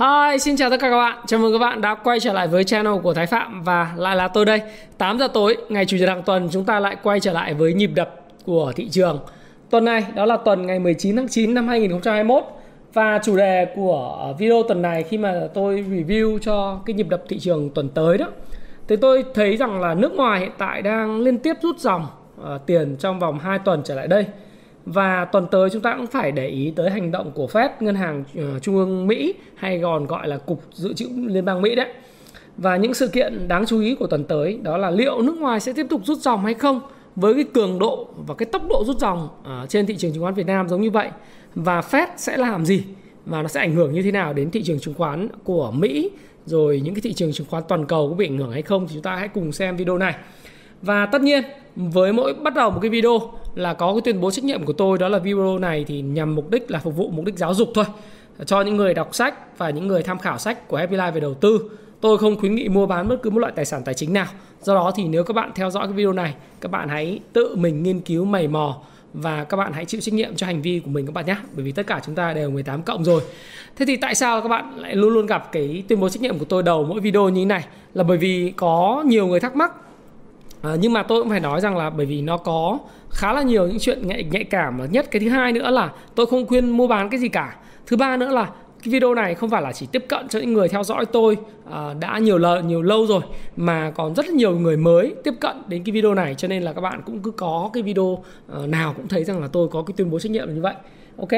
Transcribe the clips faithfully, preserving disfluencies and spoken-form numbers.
Hi, xin chào tất cả các bạn. Chào mừng các bạn đã quay trở lại với channel của Thái Phạm và lại là tôi đây. tám giờ tối ngày chủ nhật hàng tuần, chúng ta lại quay trở lại với nhịp đập của thị trường. Tuần này đó là tuần ngày mười chín tháng chín năm hai nghìn không trăm hai mươi mốt và chủ đề của video tuần này khi mà tôi review cho cái nhịp đập thị trường tuần tới đó, thì tôi thấy rằng là nước ngoài hiện tại đang liên tiếp rút dòng uh, tiền trong vòng hai tuần trở lại đây. Và tuần tới chúng ta cũng phải để ý tới hành động của Fed, Ngân hàng uh, Trung ương Mỹ, hay còn gọi là Cục Dự trữ Liên bang Mỹ đấy. Và những sự kiện đáng chú ý của tuần tới đó là liệu nước ngoài sẽ tiếp tục rút dòng hay không, với cái cường độ và cái tốc độ rút dòng uh, trên thị trường chứng khoán Việt Nam giống như vậy. Và Fed sẽ làm gì và nó sẽ ảnh hưởng như thế nào đến thị trường chứng khoán của Mỹ, rồi những cái thị trường chứng khoán toàn cầu có bị ảnh hưởng hay không, thì chúng ta hãy cùng xem video này. Và tất nhiên với mỗi bắt đầu một cái video là có cái tuyên bố trách nhiệm của tôi, đó là video này thì nhằm mục đích là phục vụ mục đích giáo dục thôi, cho những người đọc sách và những người tham khảo sách của Happy Life về đầu tư. Tôi không khuyến nghị mua bán bất cứ một loại tài sản tài chính nào. Do đó thì nếu các bạn theo dõi cái video này, các bạn hãy tự mình nghiên cứu mày mò và các bạn hãy chịu trách nhiệm cho hành vi của mình các bạn nhé, bởi vì tất cả chúng ta đều mười tám cộng rồi. Thế thì tại sao các bạn lại luôn luôn gặp cái tuyên bố trách nhiệm của tôi đầu mỗi video như thế này? Là bởi vì có nhiều người thắc mắc. À, nhưng mà tôi cũng phải nói rằng là bởi vì nó có khá là nhiều những chuyện nhạy, nhạy cảm là nhất. Cái thứ hai nữa là tôi không khuyên mua bán cái gì cả. Thứ ba nữa là cái video này không phải là chỉ tiếp cận cho những người theo dõi tôi à, đã nhiều lâu, nhiều lâu rồi, mà còn rất là nhiều người mới tiếp cận đến cái video này. Cho nên là các bạn cũng cứ có cái video à, nào cũng thấy rằng là tôi có cái tuyên bố trách nhiệm như vậy. Ok,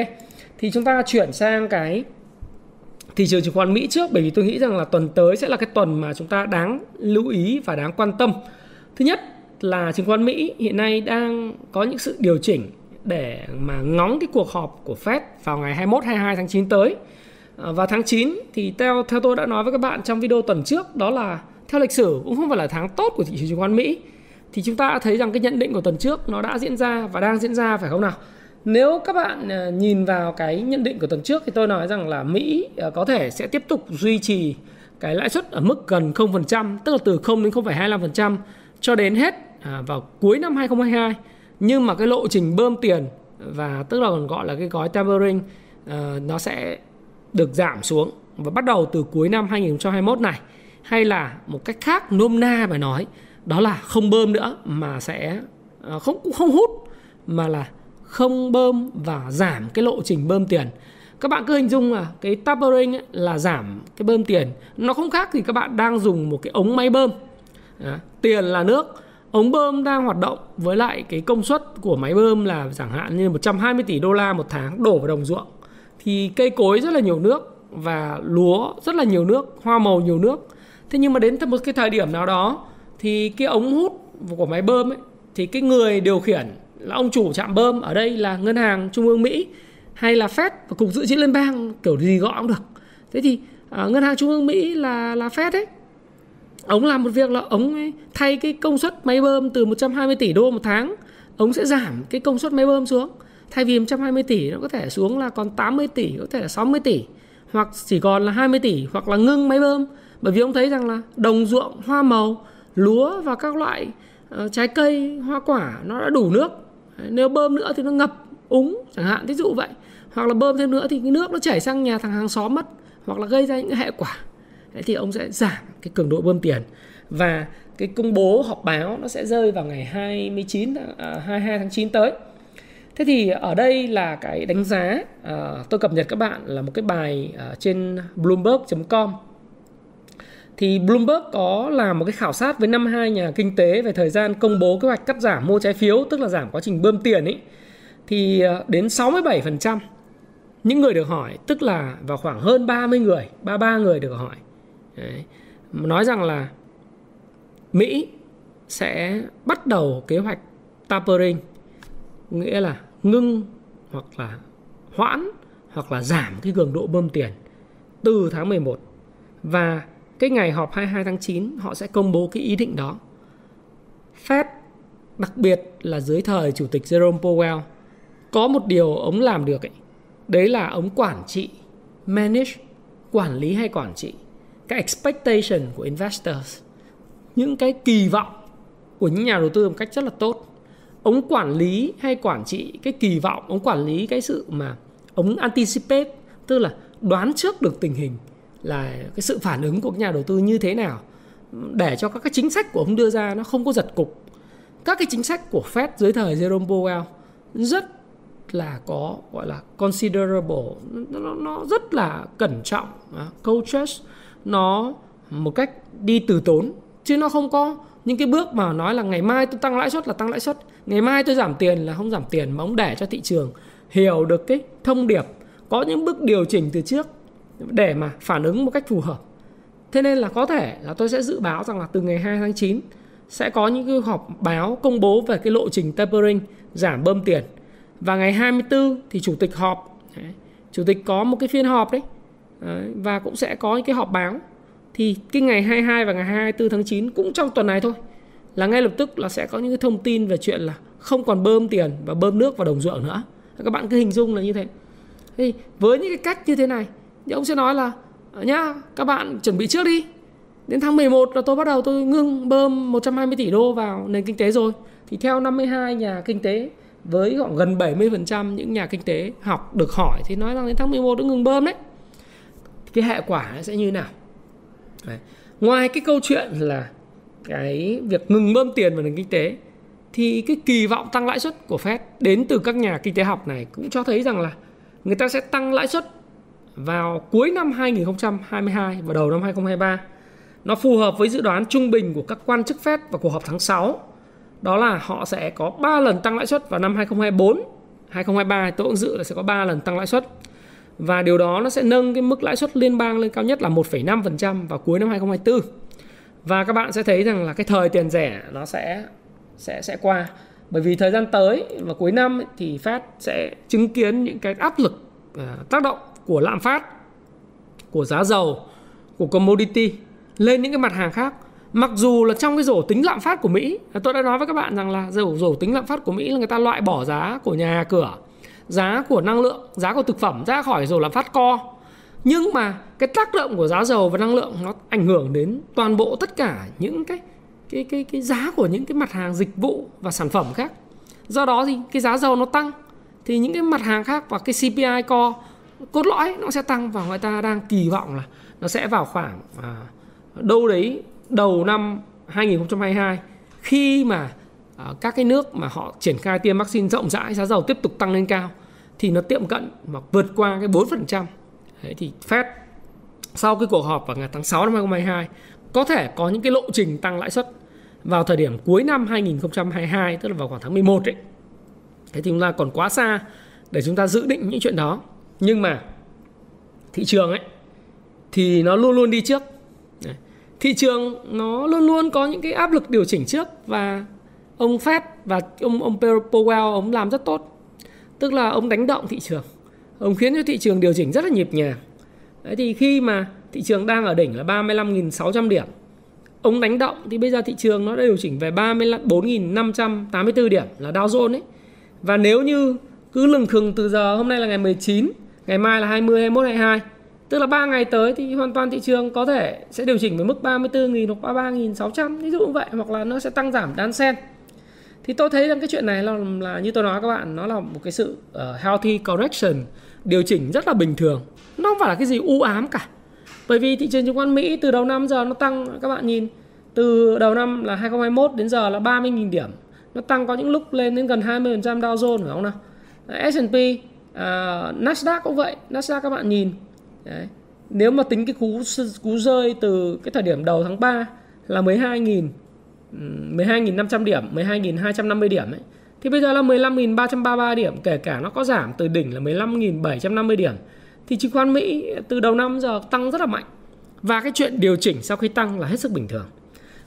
thì chúng ta chuyển sang cái thị trường chứng khoán Mỹ trước, bởi vì tôi nghĩ rằng là tuần tới sẽ là cái tuần mà chúng ta đáng lưu ý và đáng quan tâm. Thứ nhất là chứng khoán Mỹ hiện nay đang có những sự điều chỉnh để mà ngóng cái cuộc họp của Fed vào ngày hai mươi mốt, hai mươi hai tháng chín tới. Và tháng chín thì theo, theo tôi đã nói với các bạn trong video tuần trước, đó là theo lịch sử cũng không phải là tháng tốt của thị trường chứng khoán Mỹ. Thì chúng ta đã thấy rằng cái nhận định của tuần trước nó đã diễn ra và đang diễn ra, phải không nào? Nếu các bạn nhìn vào cái nhận định của tuần trước thì tôi nói rằng là Mỹ có thể sẽ tiếp tục duy trì cái lãi suất ở mức gần không phần trăm, tức là từ không đến không phẩy hai mươi lăm phần trăm cho đến hết à, vào cuối năm hai nghìn không trăm hai mươi hai. Nhưng mà cái lộ trình bơm tiền, và tức là còn gọi là cái gói tapering, à, nó sẽ được giảm xuống và bắt đầu từ cuối năm hai nghìn không trăm hai mươi mốt này. Hay là một cách khác nôm na mà nói, đó là không bơm nữa mà sẽ à, không, cũng không hút, mà là không bơm và giảm cái lộ trình bơm tiền. Các bạn cứ hình dung là cái tapering ấy, là giảm cái bơm tiền. Nó không khác thì các bạn đang dùng một cái ống máy bơm. À, tiền là nước, ống bơm đang hoạt động với lại cái công suất của máy bơm là chẳng hạn như một trăm hai mươi tỷ đô la một tháng đổ vào đồng ruộng, thì cây cối rất là nhiều nước và lúa rất là nhiều nước, hoa màu nhiều nước. Thế nhưng mà đến một cái thời điểm nào đó thì cái ống hút của máy bơm ấy, thì cái người điều khiển là ông chủ trạm bơm, ở đây là Ngân hàng Trung ương Mỹ hay là Fed và Cục Dự trữ Liên bang, kiểu gì gọi cũng được. Thế thì à, Ngân hàng Trung ương Mỹ là, là Fed ấy, ông làm một việc là ông thay cái công suất máy bơm từ một trăm hai mươi tỷ đô một tháng, ông sẽ giảm cái công suất máy bơm xuống. Thay vì một trăm hai mươi tỷ, nó có thể xuống là còn tám mươi tỷ, có thể là sáu mươi tỷ, hoặc chỉ còn là hai mươi tỷ, hoặc là ngưng máy bơm. Bởi vì ông thấy rằng là đồng ruộng, hoa màu, lúa và các loại uh, trái cây, hoa quả nó đã đủ nước. Nếu bơm nữa thì nó ngập, úng chẳng hạn, ví dụ vậy. Hoặc là bơm thêm nữa thì cái nước nó chảy sang nhà thằng hàng xóm mất, hoặc là gây ra những hệ quả. Đấy, thì ông sẽ giảm cái cường độ bơm tiền. Và cái công bố họp báo nó sẽ rơi vào ngày hai mươi chín, hai mươi hai tháng chín tới. Thế thì ở đây là cái đánh giá à, tôi cập nhật các bạn là một cái bài à, trên Bloomberg chấm com. Thì Bloomberg có làm một cái khảo sát với năm mươi hai nhà kinh tế về thời gian công bố kế hoạch cắt giảm mua trái phiếu, tức là giảm quá trình bơm tiền ấy. Thì à, đến sáu mươi bảy phần trăm những người được hỏi, tức là vào khoảng hơn ba mươi người, ba mươi ba người được hỏi, đấy, nói rằng là Mỹ sẽ bắt đầu kế hoạch tapering, nghĩa là ngưng hoặc là hoãn hoặc là giảm cái cường độ bơm tiền từ tháng mười một. Và cái ngày họp hai mươi hai tháng chín họ sẽ công bố cái ý định đó. Fed, đặc biệt là dưới thời Chủ tịch Jerome Powell, có một điều ông làm được ấy, đấy là ông quản trị, manage, quản lý hay quản trị cái expectation của investors, những cái kỳ vọng của những nhà đầu tư một cách rất là tốt. Ông quản lý hay quản trị cái kỳ vọng, ông quản lý cái sự mà ông anticipate, tức là đoán trước được tình hình là cái sự phản ứng của các nhà đầu tư như thế nào, để cho các cái chính sách của ông đưa ra nó không có giật cục. Các cái chính sách của Fed dưới thời Jerome Powell rất là có gọi là considerable, nó, nó rất là cẩn trọng, cautious, nó một cách đi từ tốn, chứ nó không có những cái bước mà nói là ngày mai tôi tăng lãi suất là tăng lãi suất, ngày mai tôi giảm tiền là không giảm tiền, mà ông để cho thị trường hiểu được cái thông điệp, có những bước điều chỉnh từ trước để mà phản ứng một cách phù hợp. Thế nên là có thể là tôi sẽ dự báo rằng là từ ngày hai tháng chín sẽ có những cái họp báo công bố về cái lộ trình tapering, giảm bơm tiền. Và ngày hai mươi tư thì Chủ tịch họp, Chủ tịch có một cái phiên họp đấy, và cũng sẽ có những cái họp báo. Thì cái ngày hai mươi hai và ngày hai mươi tư tháng chín cũng trong tuần này thôi, là ngay lập tức là sẽ có những cái thông tin về chuyện là không còn bơm tiền và bơm nước vào đồng ruộng nữa. Các bạn cứ hình dung là như thế. Thì với những cái cách như thế này thì ông sẽ nói là nhá, các bạn chuẩn bị trước đi, đến tháng mười một là tôi bắt đầu tôi ngưng bơm một trăm hai mươi tỷ đô vào nền kinh tế rồi. Thì theo năm mươi hai nhà kinh tế, với khoảng gần bảy mươi phần trăm những nhà kinh tế học được hỏi thì nói rằng đến tháng mười một nó ngừng bơm đấy. Cái hệ quả sẽ như nào? Đấy. Ngoài cái câu chuyện là cái việc ngừng bơm tiền vào nền kinh tế, thì cái kỳ vọng tăng lãi suất của Fed đến từ các nhà kinh tế học này cũng cho thấy rằng là người ta sẽ tăng lãi suất vào cuối năm hai nghìn không trăm hai mươi hai và đầu năm hai nghìn không trăm hai mươi ba. Nó phù hợp với dự đoán trung bình của các quan chức Fed vào cuộc họp tháng sáu. Đó là họ sẽ có ba lần tăng lãi suất vào năm hai nghìn không trăm hai mươi bốn. hai nghìn không trăm hai mươi ba tôi cũng dự là sẽ có ba lần tăng lãi suất. Và điều đó nó sẽ nâng cái mức lãi suất liên bang lên cao nhất là một phẩy năm phần trăm vào cuối năm hai nghìn không trăm hai mươi tư. Và các bạn sẽ thấy rằng là cái thời tiền rẻ nó sẽ sẽ sẽ qua. Bởi vì thời gian tới và cuối năm thì Fed sẽ chứng kiến những cái áp lực uh, tác động của lạm phát, của giá dầu, của commodity lên những cái mặt hàng khác. Mặc dù là trong cái rổ tính lạm phát của Mỹ, tôi đã nói với các bạn rằng là rổ, rổ tính lạm phát của Mỹ là người ta loại bỏ giá của nhà cửa, giá của năng lượng, giá của thực phẩm ra khỏi rổ lạm phát core. Nhưng mà cái tác động của giá dầu và năng lượng nó ảnh hưởng đến toàn bộ tất cả những cái cái cái cái giá của những cái mặt hàng dịch vụ và sản phẩm khác. Do đó thì cái giá dầu nó tăng thì những cái mặt hàng khác và cái xê pê i core cốt lõi nó sẽ tăng, và người ta đang kỳ vọng là nó sẽ vào khoảng à, đâu đấy đầu năm hai nghìn không trăm hai mươi hai, khi mà à, các cái nước mà họ triển khai tiêm vaccine rộng rãi, giá dầu tiếp tục tăng lên cao thì nó tiệm cận mà vượt qua cái bốn phần trăm. Đấy, thì Fed sau cái cuộc họp vào ngày tháng sáu năm hai nghìn không trăm hai mươi hai có thể có những cái lộ trình tăng lãi suất vào thời điểm cuối năm hai nghìn không trăm hai mươi hai, tức là vào khoảng tháng mười một ấy. Thế thì chúng ta còn quá xa để chúng ta dự định những chuyện đó. Nhưng mà thị trường ấy thì nó luôn luôn đi trước. Đấy. Thị trường nó luôn luôn có những cái áp lực điều chỉnh trước, và ông Fed và ông, ông Powell ông làm rất tốt. Tức là ông đánh động thị trường, ông khiến cho thị trường điều chỉnh rất là nhịp nhàng. Đấy, thì khi mà thị trường đang ở đỉnh là ba mươi lăm nghìn sáu trăm điểm, ông đánh động thì bây giờ thị trường nó đã điều chỉnh về ba mươi bốn nghìn năm trăm tám mươi tư điểm là Dow Jones ấy. Và nếu như cứ lừng khừng từ giờ, hôm nay là ngày mười chín, ngày mai là hai mươi, hai mươi mốt, hai mươi hai, tức là ba ngày tới thì hoàn toàn thị trường có thể sẽ điều chỉnh với mức ba mươi tư nghìn hoặc ba mươi ba nghìn sáu trăm, ví dụ như vậy, hoặc là nó sẽ tăng giảm đan xen. Thì tôi thấy rằng cái chuyện này là, là như tôi nói các bạn, nó là một cái sự uh, healthy correction, điều chỉnh rất là bình thường. Nó không phải là cái gì u ám cả. Bởi vì thị trường chứng khoán Mỹ từ đầu năm giờ nó tăng, các bạn nhìn, từ đầu năm là hai nghìn không trăm hai mươi mốt đến giờ là ba mươi nghìn điểm. Nó tăng có những lúc lên đến gần hai mươi phần trăm Dow Jones, phải không nào? ét and pê, uh, Nasdaq cũng vậy. Nasdaq các bạn nhìn. Đấy. Nếu mà tính cái cú, cú rơi từ cái thời điểm đầu tháng ba là mười hai nghìn năm trăm điểm, mười hai nghìn hai trăm năm mươi điểm ấy, thì bây giờ là mười lăm nghìn ba trăm ba mươi ba điểm, kể cả nó có giảm từ đỉnh là mười lăm nghìn bảy trăm năm mươi điểm. Thì chứng khoán Mỹ từ đầu năm giờ tăng rất là mạnh. Và cái chuyện điều chỉnh sau khi tăng là hết sức bình thường.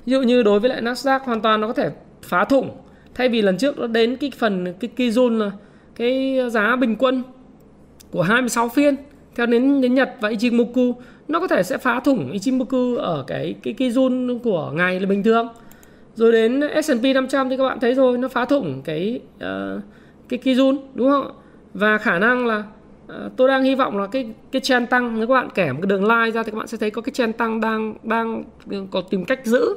Ví dụ như đối với lại Nasdaq, hoàn toàn nó có thể phá thủng. Thay vì lần trước nó đến cái phần cái, cái zone là cái giá bình quân của hai mươi sáu phiên theo đến đến Nhật và Ichimoku, nó có thể sẽ phá thủng Ichimoku ở cái cái cái zone của ngày là bình thường. Rồi đến S and P năm trăm thì các bạn thấy rồi, nó phá thủng cái uh, cái cái zone đúng không? Và khả năng là uh, tôi đang hy vọng là cái cái trend tăng, nếu các bạn kẻ một cái đường line ra thì các bạn sẽ thấy có cái trend tăng đang đang còn tìm cách giữ.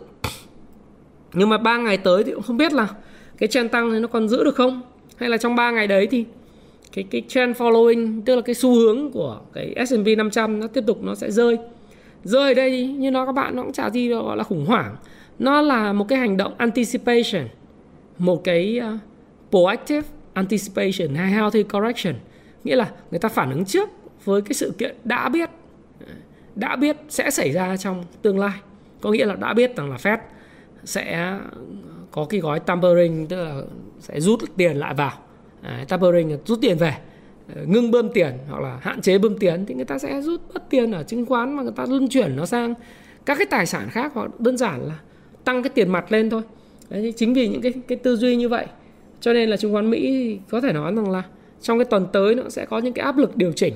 Nhưng mà ba ngày tới thì cũng không biết là cái trend tăng thì nó còn giữ được không, hay là trong ba ngày đấy thì cái cái trend following, tức là cái xu hướng của cái S and P năm trăm nó tiếp tục nó sẽ rơi. Rơi ở đây như nó các bạn, nó cũng chả gì gọi là khủng hoảng. Nó là một cái hành động anticipation, một cái uh, proactive anticipation hay healthy correction. Nghĩa là người ta phản ứng trước với cái sự kiện đã biết đã biết sẽ xảy ra trong tương lai. Có nghĩa là đã biết rằng là Fed sẽ có cái gói tapering, tức là sẽ rút tiền lại vào. À, tapering rút tiền về, ngưng bơm tiền hoặc là hạn chế bơm tiền, thì người ta sẽ rút bớt tiền ở chứng khoán mà người ta luân chuyển nó sang các cái tài sản khác, hoặc đơn giản là tăng cái tiền mặt lên thôi. Đấy, chính vì những cái, cái tư duy như vậy cho nên là chứng khoán Mỹ có thể nói rằng là trong cái tuần tới nó sẽ có những cái áp lực điều chỉnh.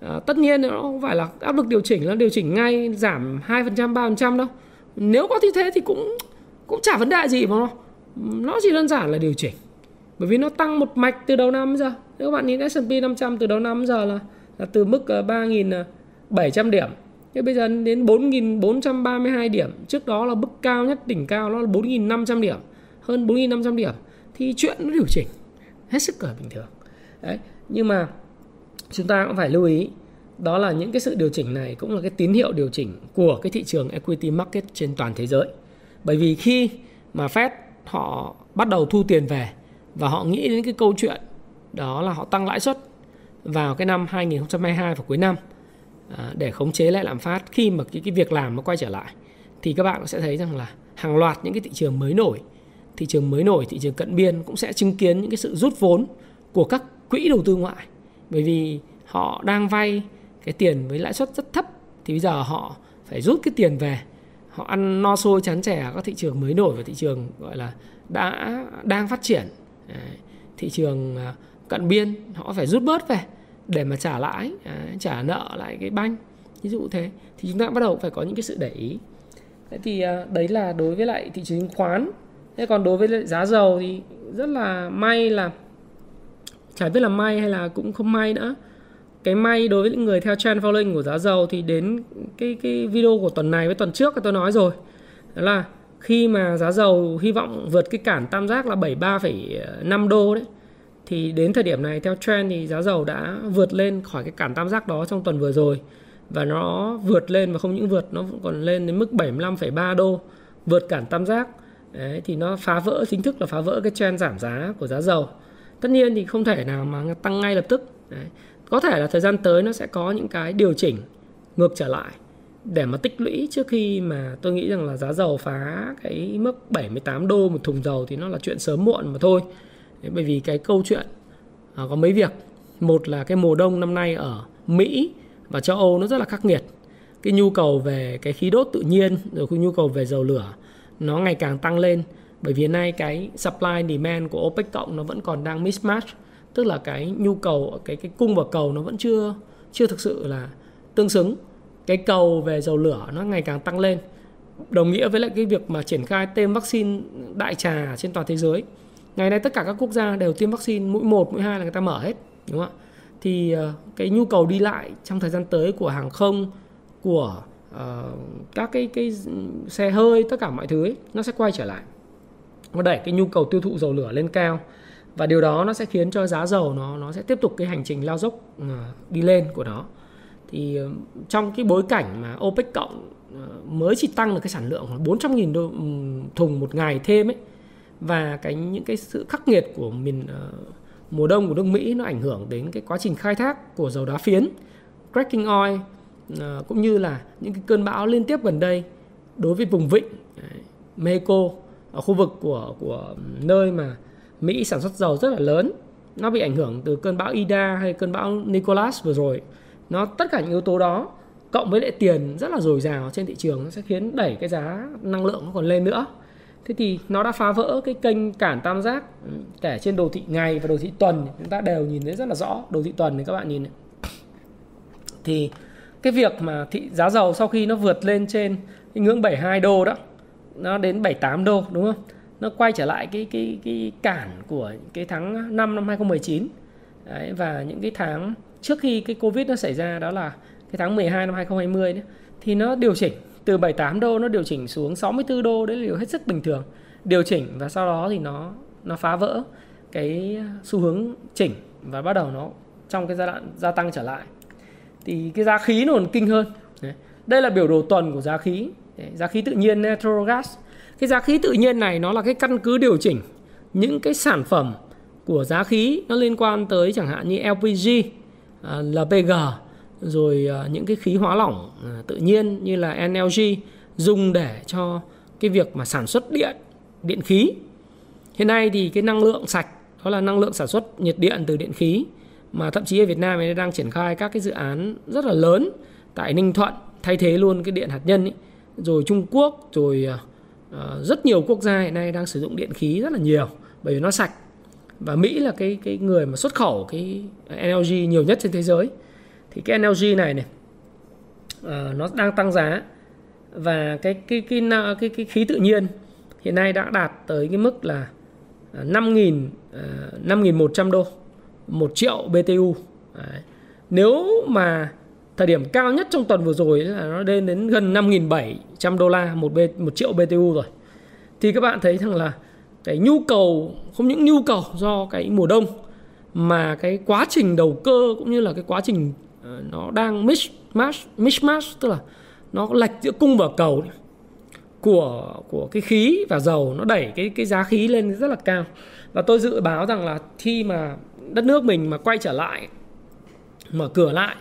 À, tất nhiên nó không phải là áp lực điều chỉnh là điều chỉnh ngay giảm hai phần trăm ba phần trăm đâu. Nếu có như thế thì cũng cũng chả vấn đề gì mà nó, nó chỉ đơn giản là điều chỉnh. Bởi vì nó tăng một mạch từ đầu năm đến giờ. Nếu các bạn nhìn S and P năm trăm từ đầu năm đến giờ là, là từ mức ba nghìn bảy trăm điểm. Thế bây giờ đến bốn nghìn bốn trăm ba mươi hai điểm. Trước đó là mức cao nhất, đỉnh cao nó là bốn nghìn năm trăm điểm. Hơn bốn nghìn năm trăm điểm. Thì chuyện nó điều chỉnh. Hết sức cởi bình thường. Đấy. Nhưng mà chúng ta cũng phải lưu ý. Đó là những cái sự điều chỉnh này cũng là cái tín hiệu điều chỉnh của cái thị trường equity market trên toàn thế giới. Bởi vì khi mà Fed họ bắt đầu thu tiền về và họ nghĩ đến cái câu chuyện đó là họ tăng lãi suất vào cái năm hai nghìn không trăm hai mươi hai vào cuối năm để khống chế lại lạm phát, khi mà cái, cái việc làm nó quay trở lại thì các bạn sẽ thấy rằng là hàng loạt những cái thị trường mới nổi, thị trường mới nổi, thị trường cận biên cũng sẽ chứng kiến những cái sự rút vốn của các quỹ đầu tư ngoại. Bởi vì họ đang vay cái tiền với lãi suất rất thấp thì bây giờ họ phải rút cái tiền về, họ ăn no xôi chán chè ở các thị trường mới nổi và thị trường gọi là đã đang phát triển. Đấy, thị trường cận biên họ phải rút bớt về để mà trả lãi, đấy, trả nợ lại cái banh, ví dụ thế. Thì chúng ta bắt đầu phải có những cái sự để ý. Thế thì đấy là đối với lại thị trường chứng khoán. Thế còn đối với giá dầu thì rất là may, là chả biết là may hay là cũng không may nữa. Cái may đối với những người theo trend following của giá dầu thì đến cái, cái video của tuần này với tuần trước tôi nói rồi, đó là khi mà giá dầu hy vọng vượt cái cản tam giác là bảy mươi ba phẩy năm đô đấy, thì đến thời điểm này theo trend thì giá dầu đã vượt lên khỏi cái cản tam giác đó trong tuần vừa rồi. Và nó vượt lên, và không những vượt, nó còn lên đến mức bảy mươi lăm phẩy ba đô, vượt cản tam giác. Đấy, thì nó phá vỡ, chính thức là phá vỡ cái trend giảm giá của giá dầu. Tất nhiên thì không thể nào mà tăng ngay lập tức. Đấy, có thể là thời gian tới nó sẽ có những cái điều chỉnh ngược trở lại để mà tích lũy trước khi mà tôi nghĩ rằng là giá dầu phá cái mức bảy mươi tám đô một thùng dầu thì nó là chuyện sớm muộn mà thôi. Đấy, bởi vì cái câu chuyện à, có mấy việc. Một là cái mùa đông năm nay ở Mỹ và châu Âu nó rất là khắc nghiệt. Cái nhu cầu về cái khí đốt tự nhiên rồi cái nhu cầu về dầu lửa nó ngày càng tăng lên. Bởi vì nay cái supply demand của OPEC cộng nó vẫn còn đang mismatch. Tức là cái nhu cầu, cái, cái cung và cầu nó vẫn chưa, chưa thực sự là tương xứng. Cái cầu về dầu lửa nó ngày càng tăng lên, đồng nghĩa với lại cái việc mà triển khai tiêm vaccine đại trà trên toàn thế giới. Ngày nay tất cả các quốc gia đều tiêm vaccine mũi một, mũi hai là người ta mở hết, đúng không ạ? Thì cái nhu cầu đi lại trong thời gian tới của hàng không, của uh, các cái, cái xe hơi, tất cả mọi thứ ấy, nó sẽ quay trở lại. Nó đẩy cái nhu cầu tiêu thụ dầu lửa lên cao. Và điều đó nó sẽ khiến cho giá dầu nó, nó sẽ tiếp tục cái hành trình lao dốc uh, đi lên của nó. Thì trong cái bối cảnh mà OPEC cộng mới chỉ tăng được cái sản lượng khoảng bốn trăm nghìn thùng một ngày thêm ấy, và cái những cái sự khắc nghiệt của miền uh, mùa đông của nước Mỹ nó ảnh hưởng đến cái quá trình khai thác của dầu đá phiến, cracking oil, uh, cũng như là những cái cơn bão liên tiếp gần đây đối với vùng vịnh đấy, Mexico, ở khu vực của của nơi mà Mỹ sản xuất dầu rất là lớn, nó bị ảnh hưởng từ cơn bão Ida hay cơn bão Nicholas vừa rồi. Nó tất cả những yếu tố đó cộng với lại tiền rất là dồi dào trên thị trường nó sẽ khiến đẩy cái giá năng lượng nó còn lên nữa. Thế thì nó đã phá vỡ cái kênh cản tam giác kẻ trên đồ thị ngày và đồ thị tuần, chúng ta đều nhìn thấy rất là rõ. Đồ thị tuần thì các bạn nhìn này. Thì cái việc mà thị giá dầu sau khi nó vượt lên trên cái ngưỡng bảy mươi hai đô đó, nó đến bảy mươi tám đô đúng không? Nó quay trở lại cái cái cái cản của cái tháng năm năm hai không một chín. Đấy, và những cái tháng trước khi cái Covid nó xảy ra, đó là cái tháng mười hai năm hai không hai không đấy, thì nó điều chỉnh từ bảy mươi tám đô nó điều chỉnh xuống sáu mươi tư đô, đấy là điều hết sức bình thường. Điều chỉnh và sau đó thì nó nó phá vỡ cái xu hướng chỉnh và bắt đầu nó trong cái giai đoạn gia tăng trở lại. Thì cái giá khí nó còn kinh hơn. Đây là biểu đồ tuần của giá khí. Giá khí tự nhiên natural gas. Cái giá khí tự nhiên này nó là cái căn cứ điều chỉnh những cái sản phẩm của giá khí, nó liên quan tới chẳng hạn như lờ pê giê, lờ pê giê, rồi những cái khí hóa lỏng tự nhiên như là en lờ giê, dùng để cho cái việc mà sản xuất điện, điện khí. Hiện nay thì cái năng lượng sạch, đó là năng lượng sản xuất nhiệt điện từ điện khí, mà thậm chí ở Việt Nam đang triển khai các cái dự án rất là lớn tại Ninh Thuận, thay thế luôn cái điện hạt nhân ấy. Rồi Trung Quốc, rồi rất nhiều quốc gia hiện nay đang sử dụng điện khí rất là nhiều, bởi vì nó sạch. Và Mỹ là cái cái người mà xuất khẩu cái en lờ giê nhiều nhất trên thế giới. Thì cái en lờ giê này này uh, nó đang tăng giá, và cái cái cái cái, cái khí tự nhiên hiện nay đã đạt tới cái mức là năm nghìn một trăm đô một triệu bê tê u. Đấy. Nếu mà thời điểm cao nhất trong tuần vừa rồi là nó lên đến gần năm nghìn bảy trăm đô la một một triệu bê tê u rồi. Thì các bạn thấy rằng là cái nhu cầu, không những nhu cầu do cái mùa đông, mà cái quá trình đầu cơ cũng như là cái quá trình nó đang mishmash, tức là nó lệch giữa cung và cầu của của cái khí và dầu, nó đẩy cái cái giá khí lên rất là cao. Và tôi dự báo rằng là khi mà đất nước mình mà quay trở lại, mở cửa lại,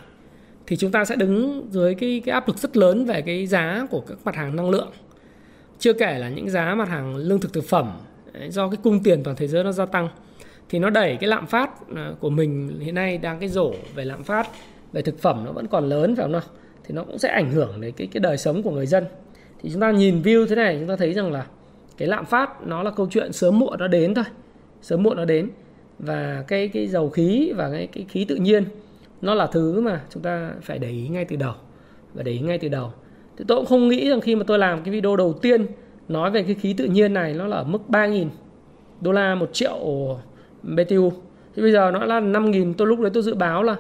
thì chúng ta sẽ đứng dưới cái cái áp lực rất lớn về cái giá của các mặt hàng năng lượng. Chưa kể là những giá mặt hàng lương thực thực phẩm, do cái cung tiền toàn thế giới nó gia tăng, thì nó đẩy cái lạm phát của mình hiện nay, đang cái rổ về lạm phát về thực phẩm nó vẫn còn lớn, phải không nào? Thì nó cũng sẽ ảnh hưởng đến cái cái đời sống của người dân. Thì chúng ta nhìn view thế này, chúng ta thấy rằng là cái lạm phát nó là câu chuyện sớm muộn nó đến thôi, sớm muộn nó đến. Và cái cái dầu khí và cái cái khí tự nhiên nó là thứ mà chúng ta phải để ý ngay từ đầu và để ý ngay từ đầu. Thì tôi cũng không nghĩ rằng khi mà tôi làm cái video đầu tiên nói về cái khí tự nhiên này nó là ở mức ba nghìn đô la một triệu bê tê u. Thì bây giờ nó là năm nghìn, tôi lúc đấy tôi dự báo là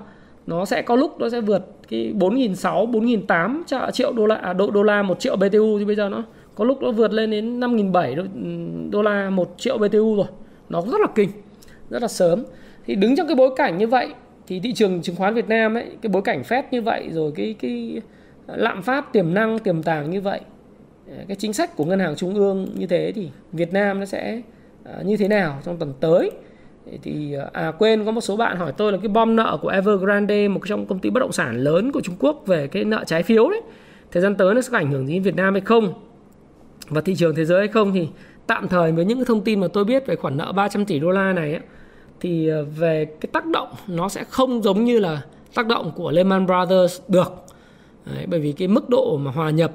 nó sẽ có lúc nó sẽ vượt cái bốn nghìn sáu trăm, bốn nghìn tám trăm triệu đô la à, đô, đô la một triệu bê tê u. Thì bây giờ nó có lúc nó vượt lên đến năm nghìn bảy trăm đô la một triệu bê tê u rồi. Nó rất là kinh, rất là sớm. Thì đứng trong cái bối cảnh như vậy thì thị trường chứng khoán Việt Nam ấy, cái bối cảnh Fed như vậy, rồi cái cái lạm phát tiềm năng tiềm tàng như vậy, cái chính sách của ngân hàng trung ương như thế, thì Việt Nam nó sẽ như thế nào trong tuần tới? Thì à quên, có một số bạn hỏi tôi là cái bom nợ của Evergrande, một trong công ty bất động sản lớn của Trung Quốc, về cái nợ trái phiếu đấy, thời gian tới nó sẽ có ảnh hưởng gì đến Việt Nam hay không và thị trường thế giới hay không. Thì tạm thời với những cái thông tin mà tôi biết về khoản nợ ba trăm tỷ đô la này ấy, thì về cái tác động nó sẽ không giống như là tác động của Lehman Brothers được. Đấy, bởi vì cái mức độ mà hòa nhập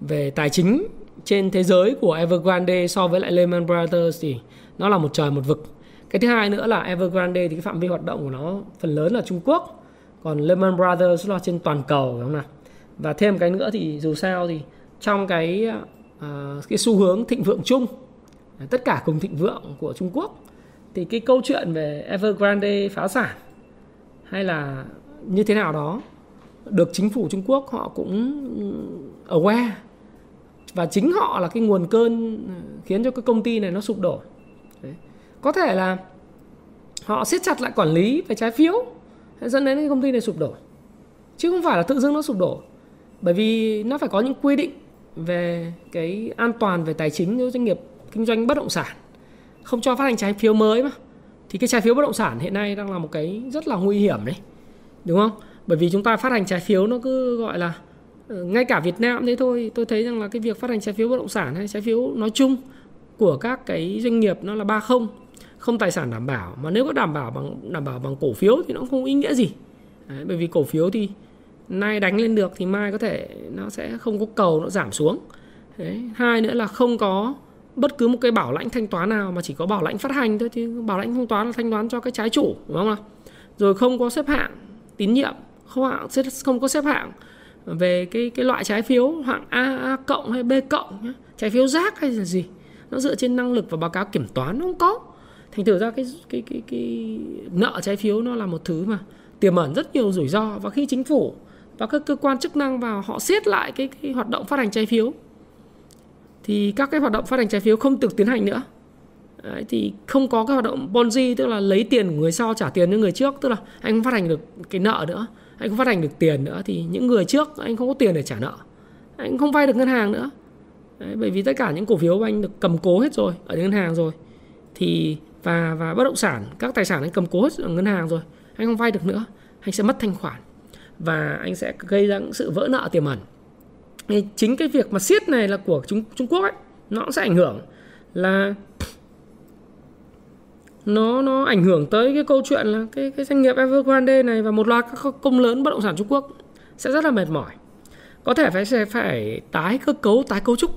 về tài chính trên thế giới của Evergrande so với lại Lehman Brothers thì nó là một trời một vực. Cái thứ hai nữa là Evergrande thì cái phạm vi hoạt động của nó phần lớn là Trung Quốc, còn Lehman Brothers là trên toàn cầu, phải không nào? Và thêm cái nữa thì dù sao thì trong cái uh, cái xu hướng thịnh vượng chung, tất cả cùng thịnh vượng của Trung Quốc, thì cái câu chuyện về Evergrande phá sản hay là như thế nào đó được chính phủ Trung Quốc họ cũng aware, và chính họ là cái nguồn cơn khiến cho cái công ty này nó sụp đổ. Đấy. Có thể là họ siết chặt lại quản lý về trái phiếu dẫn đến cái công ty này sụp đổ, chứ không phải là tự dưng nó sụp đổ. Bởi vì nó phải có những quy định về cái an toàn về tài chính cho doanh nghiệp kinh doanh bất động sản, không cho phát hành trái phiếu mới mà. Thì cái trái phiếu bất động sản hiện nay đang là một cái rất là nguy hiểm đấy, đúng không? Bởi vì chúng ta phát hành trái phiếu nó cứ gọi là, ngay cả Việt Nam thế thôi, tôi thấy rằng là cái việc phát hành trái phiếu bất động sản hay trái phiếu nói chung của các cái doanh nghiệp nó là ba không, không tài sản đảm bảo. Mà nếu có đảm bảo bằng đảm bảo bằng cổ phiếu thì nó không ý nghĩa gì. Đấy, bởi vì cổ phiếu thì nay đánh lên được thì mai có thể nó sẽ không có cầu, nó giảm xuống. Đấy. Hai nữa là không có bất cứ một cái bảo lãnh thanh toán nào mà chỉ có bảo lãnh phát hành thôi, thì bảo lãnh thanh toán là thanh toán cho cái trái chủ, đúng không nào? Rồi không có xếp hạng tín nhiệm, không không có xếp hạng về cái cái loại trái phiếu hạng A, A cộng hay B cộng, trái phiếu rác hay là gì, nó dựa trên năng lực và báo cáo kiểm toán nó không có. Thành thử ra cái cái cái cái nợ trái phiếu nó là một thứ mà tiềm ẩn rất nhiều rủi ro, và khi chính phủ và các cơ quan chức năng vào họ siết lại cái, cái hoạt động phát hành trái phiếu thì các cái hoạt động phát hành trái phiếu không được tiến hành nữa. Đấy, thì không có cái hoạt động Ponzi, tức là lấy tiền của người sau trả tiền cho người trước, tức là anh không phát hành được cái nợ nữa, anh không phát hành được tiền nữa thì những người trước anh không có tiền để trả nợ, anh không vay được ngân hàng nữa. Đấy, bởi vì tất cả những cổ phiếu của anh được cầm cố hết rồi ở ngân hàng rồi, thì và và bất động sản, các tài sản anh cầm cố hết ở ngân hàng rồi, anh không vay được nữa, anh sẽ mất thanh khoản và anh sẽ gây ra những sự vỡ nợ tiềm ẩn. Thì chính cái việc mà siết này là của Trung, Trung Quốc ấy, nó cũng sẽ ảnh hưởng là nó nó ảnh hưởng tới cái câu chuyện là cái cái doanh nghiệp Evergrande này và một loạt các công lớn bất động sản Trung Quốc sẽ rất là mệt mỏi, có thể phải sẽ phải tái cơ cấu, tái cấu trúc,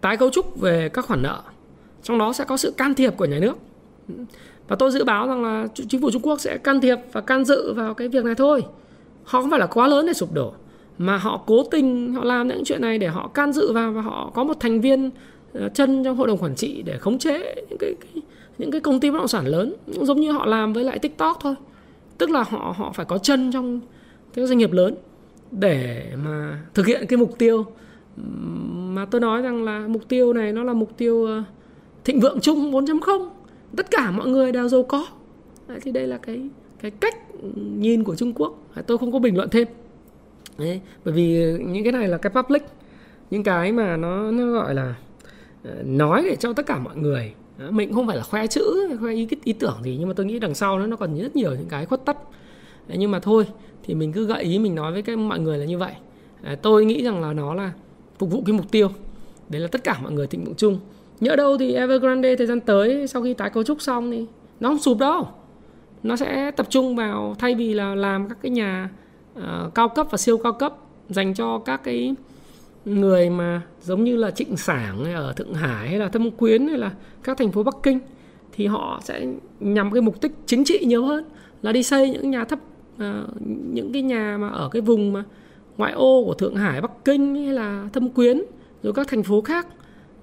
tái cấu trúc về các khoản nợ, trong đó sẽ có sự can thiệp của nhà nước. Và tôi dự báo rằng là chính phủ Trung Quốc sẽ can thiệp và can dự vào cái việc này thôi. Họ không phải là quá lớn để sụp đổ, mà họ cố tình họ làm những chuyện này để họ can dự vào, và họ có một thành viên chân trong hội đồng quản trị để khống chế những cái, cái những cái công ty bất động sản lớn, giống như họ làm với lại TikTok thôi. Tức là họ họ phải có chân trong cái doanh nghiệp lớn để mà thực hiện cái mục tiêu mà tôi nói rằng là mục tiêu này nó là mục tiêu thịnh vượng chung bốn chấm không. Tất cả mọi người đều giàu có. Đấy, thì đây là cái, cái cách nhìn của Trung Quốc. Tôi không có bình luận thêm. Đấy, bởi vì những cái này là cái public, những cái mà nó, nó gọi là nói để cho tất cả mọi người. Đấy, mình không phải là khoe chữ, khoe ý, ý tưởng gì, nhưng mà tôi nghĩ đằng sau nó, nó còn rất nhiều những cái khuất tất. Đấy, nhưng mà thôi thì mình cứ gợi ý, mình nói với cái, mọi người là như vậy. Đấy, tôi nghĩ rằng là nó là phục vụ cái mục tiêu, đấy là tất cả mọi người thịnh vượng chung. Nhỡ đâu thì Evergrande thời gian tới sau khi tái cấu trúc xong thì nó không sụp đâu. Nó sẽ tập trung vào, thay vì là làm các cái nhà uh, cao cấp và siêu cao cấp dành cho các cái người mà giống như là Trịnh Sảng ở Thượng Hải hay là Thâm Quyến hay là các thành phố Bắc Kinh, thì họ sẽ nhằm cái mục đích chính trị nhiều hơn là đi xây những nhà thấp, uh, những cái nhà mà ở cái vùng mà ngoại ô của Thượng Hải, Bắc Kinh hay là Thâm Quyến rồi các thành phố khác.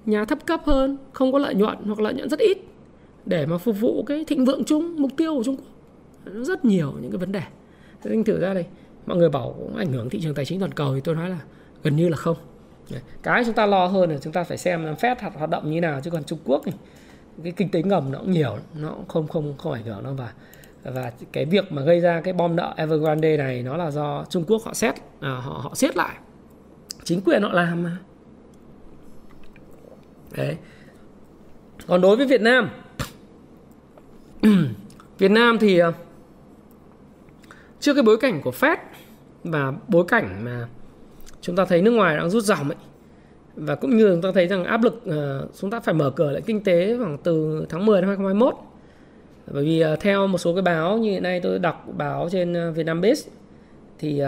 Nhà thấp cấp hơn, không có lợi nhuận hoặc lợi nhuận rất ít, để mà phục vụ cái thịnh vượng chung, mục tiêu của Trung Quốc. Nó rất nhiều những cái vấn đề. Thành thử ra này, mọi người bảo cũng ảnh hưởng thị trường tài chính toàn cầu, thì tôi nói là gần như là không. Cái chúng ta lo hơn là chúng ta phải xem là Fed hoạt động như thế nào, chứ còn Trung Quốc này, cái kinh tế ngầm nó cũng nhiều, nó cũng không không không ảnh hưởng đâu. Và và cái việc mà gây ra cái bom nợ Evergrande này nó là do Trung Quốc họ xét, à, họ họ siết lại, chính quyền họ làm mà. Đấy. Còn đối với Việt Nam Việt Nam thì trước cái bối cảnh của Fed và bối cảnh mà chúng ta thấy nước ngoài đang rút dòng ấy, và cũng như chúng ta thấy rằng áp lực chúng ta phải mở cửa lại kinh tế khoảng từ tháng mười năm hai không hai mốt. Bởi vì theo một số cái báo như hiện nay tôi đọc báo trên VietnamBiz thì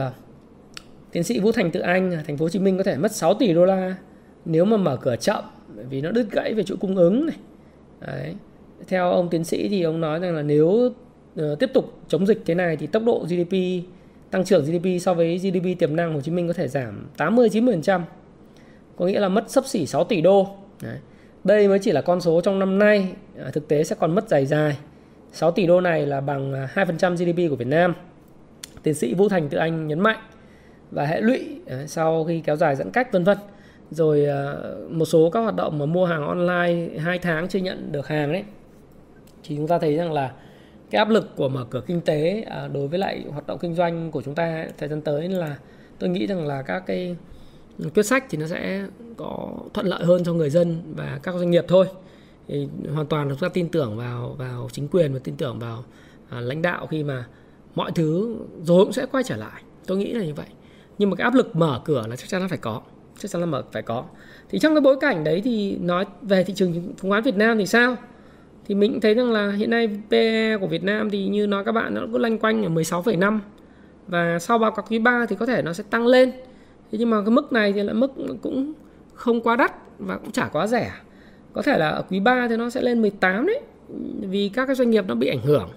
tiến sĩ Vũ Thành Tự Anh thành phố Hồ Chí Minh có thể mất sáu tỷ đô la nếu mà mở cửa chậm, bởi vì nó đứt gãy về chuỗi cung ứng này. Đấy. Theo ông tiến sĩ thì ông nói rằng là nếu uh, tiếp tục chống dịch thế này thì tốc độ giê đê pê, tăng trưởng giê đê pê so với giê đê pê tiềm năng Hồ Chí Minh có thể giảm tám mươi đến chín mươi phần trăm, có nghĩa là mất xấp xỉ sáu tỷ đô. Đấy. Đây mới chỉ là con số trong năm nay, à, thực tế sẽ còn mất dài dài. Sáu tỷ đô này là bằng hai phần trăm giê đê pê của Việt Nam, tiến sĩ Vũ Thành Tự Anh nhấn mạnh. Và hệ lụy đấy, sau khi kéo dài giãn cách vân vân, rồi một số các hoạt động mà mua hàng online hai tháng chưa nhận được hàng đấy, thì chúng ta thấy rằng là cái áp lực của mở cửa kinh tế đối với lại hoạt động kinh doanh của chúng ta thời gian tới, là tôi nghĩ rằng là các cái quyết sách thì nó sẽ có thuận lợi hơn cho người dân và các doanh nghiệp thôi. Thì hoàn toàn là chúng ta tin tưởng vào vào chính quyền và tin tưởng vào à, lãnh đạo, khi mà mọi thứ rồi cũng sẽ quay trở lại. Tôi nghĩ là như vậy. Nhưng mà cái áp lực mở cửa là chắc chắn là phải có. Chắc chắn là mở phải có. Thì trong cái bối cảnh đấy thì nói về thị trường chứng khoán Việt Nam thì sao? Thì mình thấy rằng là hiện nay pê e của Việt Nam thì như nói các bạn, nó cứ lanh quanh ở mười sáu phẩy năm. Và sau báo cáo quý ba thì có thể nó sẽ tăng lên. Thế nhưng mà cái mức này thì là mức cũng không quá đắt và cũng chả quá rẻ. Có thể là ở quý ba thì nó sẽ lên mười tám đấy, vì các cái doanh nghiệp nó bị ảnh hưởng.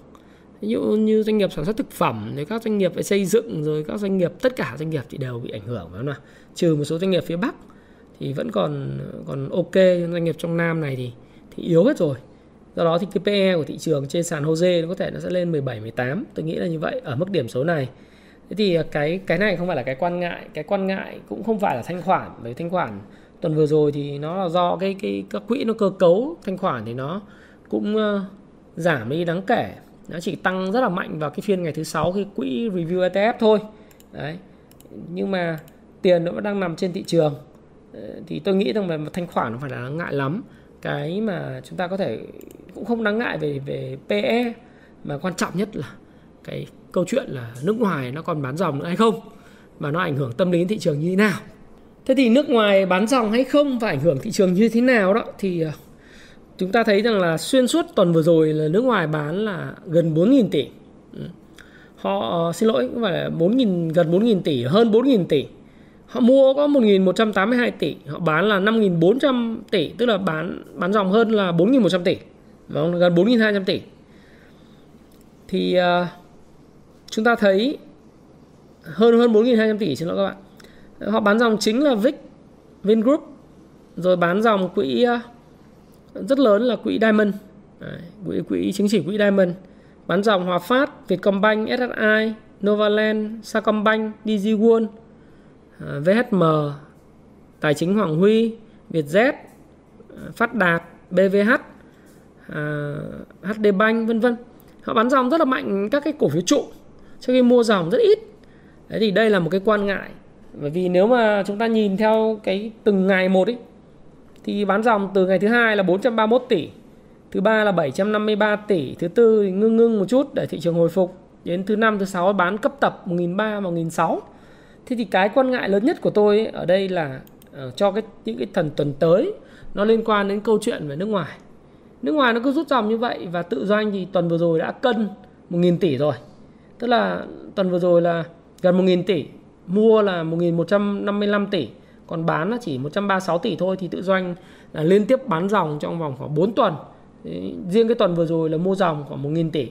Ví dụ như doanh nghiệp sản xuất thực phẩm, rồi các doanh nghiệp về xây dựng, rồi các doanh nghiệp, tất cả doanh nghiệp thì đều bị ảnh hưởng, phải không nào? Trừ một số doanh nghiệp phía Bắc thì vẫn còn còn ok, doanh nghiệp trong Nam này thì thì yếu hết rồi. Do đó thì cái pê e của thị trường trên sàn HOSE nó có thể nó sẽ lên mười bảy mười tám, tôi nghĩ là như vậy ở mức điểm số này. Thế thì cái cái này không phải là cái quan ngại, cái quan ngại cũng không phải là thanh khoản, bởi thanh khoản tuần vừa rồi thì nó là do cái cái các quỹ nó cơ cấu thanh khoản thì nó cũng uh, giảm đi đáng kể. Nó chỉ tăng rất là mạnh vào cái phiên ngày thứ sáu khi quỹ review e tê ép thôi. Đấy. Nhưng mà tiền nó vẫn đang nằm trên thị trường. Thì tôi nghĩ rằng là thanh khoản nó phải là ngại lắm. Cái mà chúng ta có thể cũng không đáng ngại về về pê e, mà quan trọng nhất là cái câu chuyện là nước ngoài nó còn bán dòng nữa hay không, và nó ảnh hưởng tâm lý thị trường như thế nào. Thế thì nước ngoài bán dòng hay không và ảnh hưởng thị trường như thế nào đó, thì chúng ta thấy rằng là xuyên suốt tuần vừa rồi là nước ngoài bán là gần bốn nghìn tỷ. Họ xin lỗi, không phải là bốn nghìn, gần bốn nghìn tỷ, hơn bốn nghìn tỷ. Họ mua có một nghìn một trăm tám mươi hai tỷ, họ bán là năm nghìn bốn trăm tỷ, tức là bán bán dòng hơn là bốn nghìn một trăm tỷ, gần bốn nghìn hai trăm tỷ. Thì uh, chúng ta thấy hơn hơn bốn nghìn hai trăm tỷ, xin lỗi các bạn. Họ bán dòng chính là Vic, VinGroup, rồi bán dòng quỹ uh, rất lớn là quỹ Diamond, Đấy, quỹ, quỹ chứng chỉ quỹ Diamond, bán dòng Hòa Phát, Vietcombank, ét ét i, NovaLand, Sacombank, DigiWon, vê hát em, Tài chính Hoàng Huy, Vietjet, Phát Đạt, bê vê hát, hát đê Bank, vân vân. Họ bán dòng rất là mạnh các cái cổ phiếu trụ, cho khi mua dòng rất ít. Đấy thì đây là một cái quan ngại, bởi vì nếu mà chúng ta nhìn theo cái từng ngày một ấy, thì bán dòng từ ngày thứ hai là bốn trăm ba mươi mốt tỷ, thứ ba là bảy trăm năm mươi ba tỷ, thứ tư thì ngưng ngưng một chút để thị trường hồi phục, đến thứ năm thứ sáu bán cấp tập một nghìn ba trăm và một nghìn sáu trăm. Thế thì cái quan ngại lớn nhất của tôi ấy, ở đây là uh, cho cái những cái thần tuần tới, nó liên quan đến câu chuyện về nước ngoài. Nước ngoài nó cứ rút dòng như vậy, và tự doanh thì tuần vừa rồi đã cân một nghìn tỷ rồi. Tức là tuần vừa rồi là gần một nghìn tỷ, mua là một nghìn một trăm năm mươi lăm tỷ, còn bán là chỉ một trăm ba mươi sáu tỷ thôi. Thì tự doanh là liên tiếp bán dòng trong vòng khoảng bốn tuần. Đấy, riêng cái tuần vừa rồi là mua dòng khoảng một nghìn tỷ.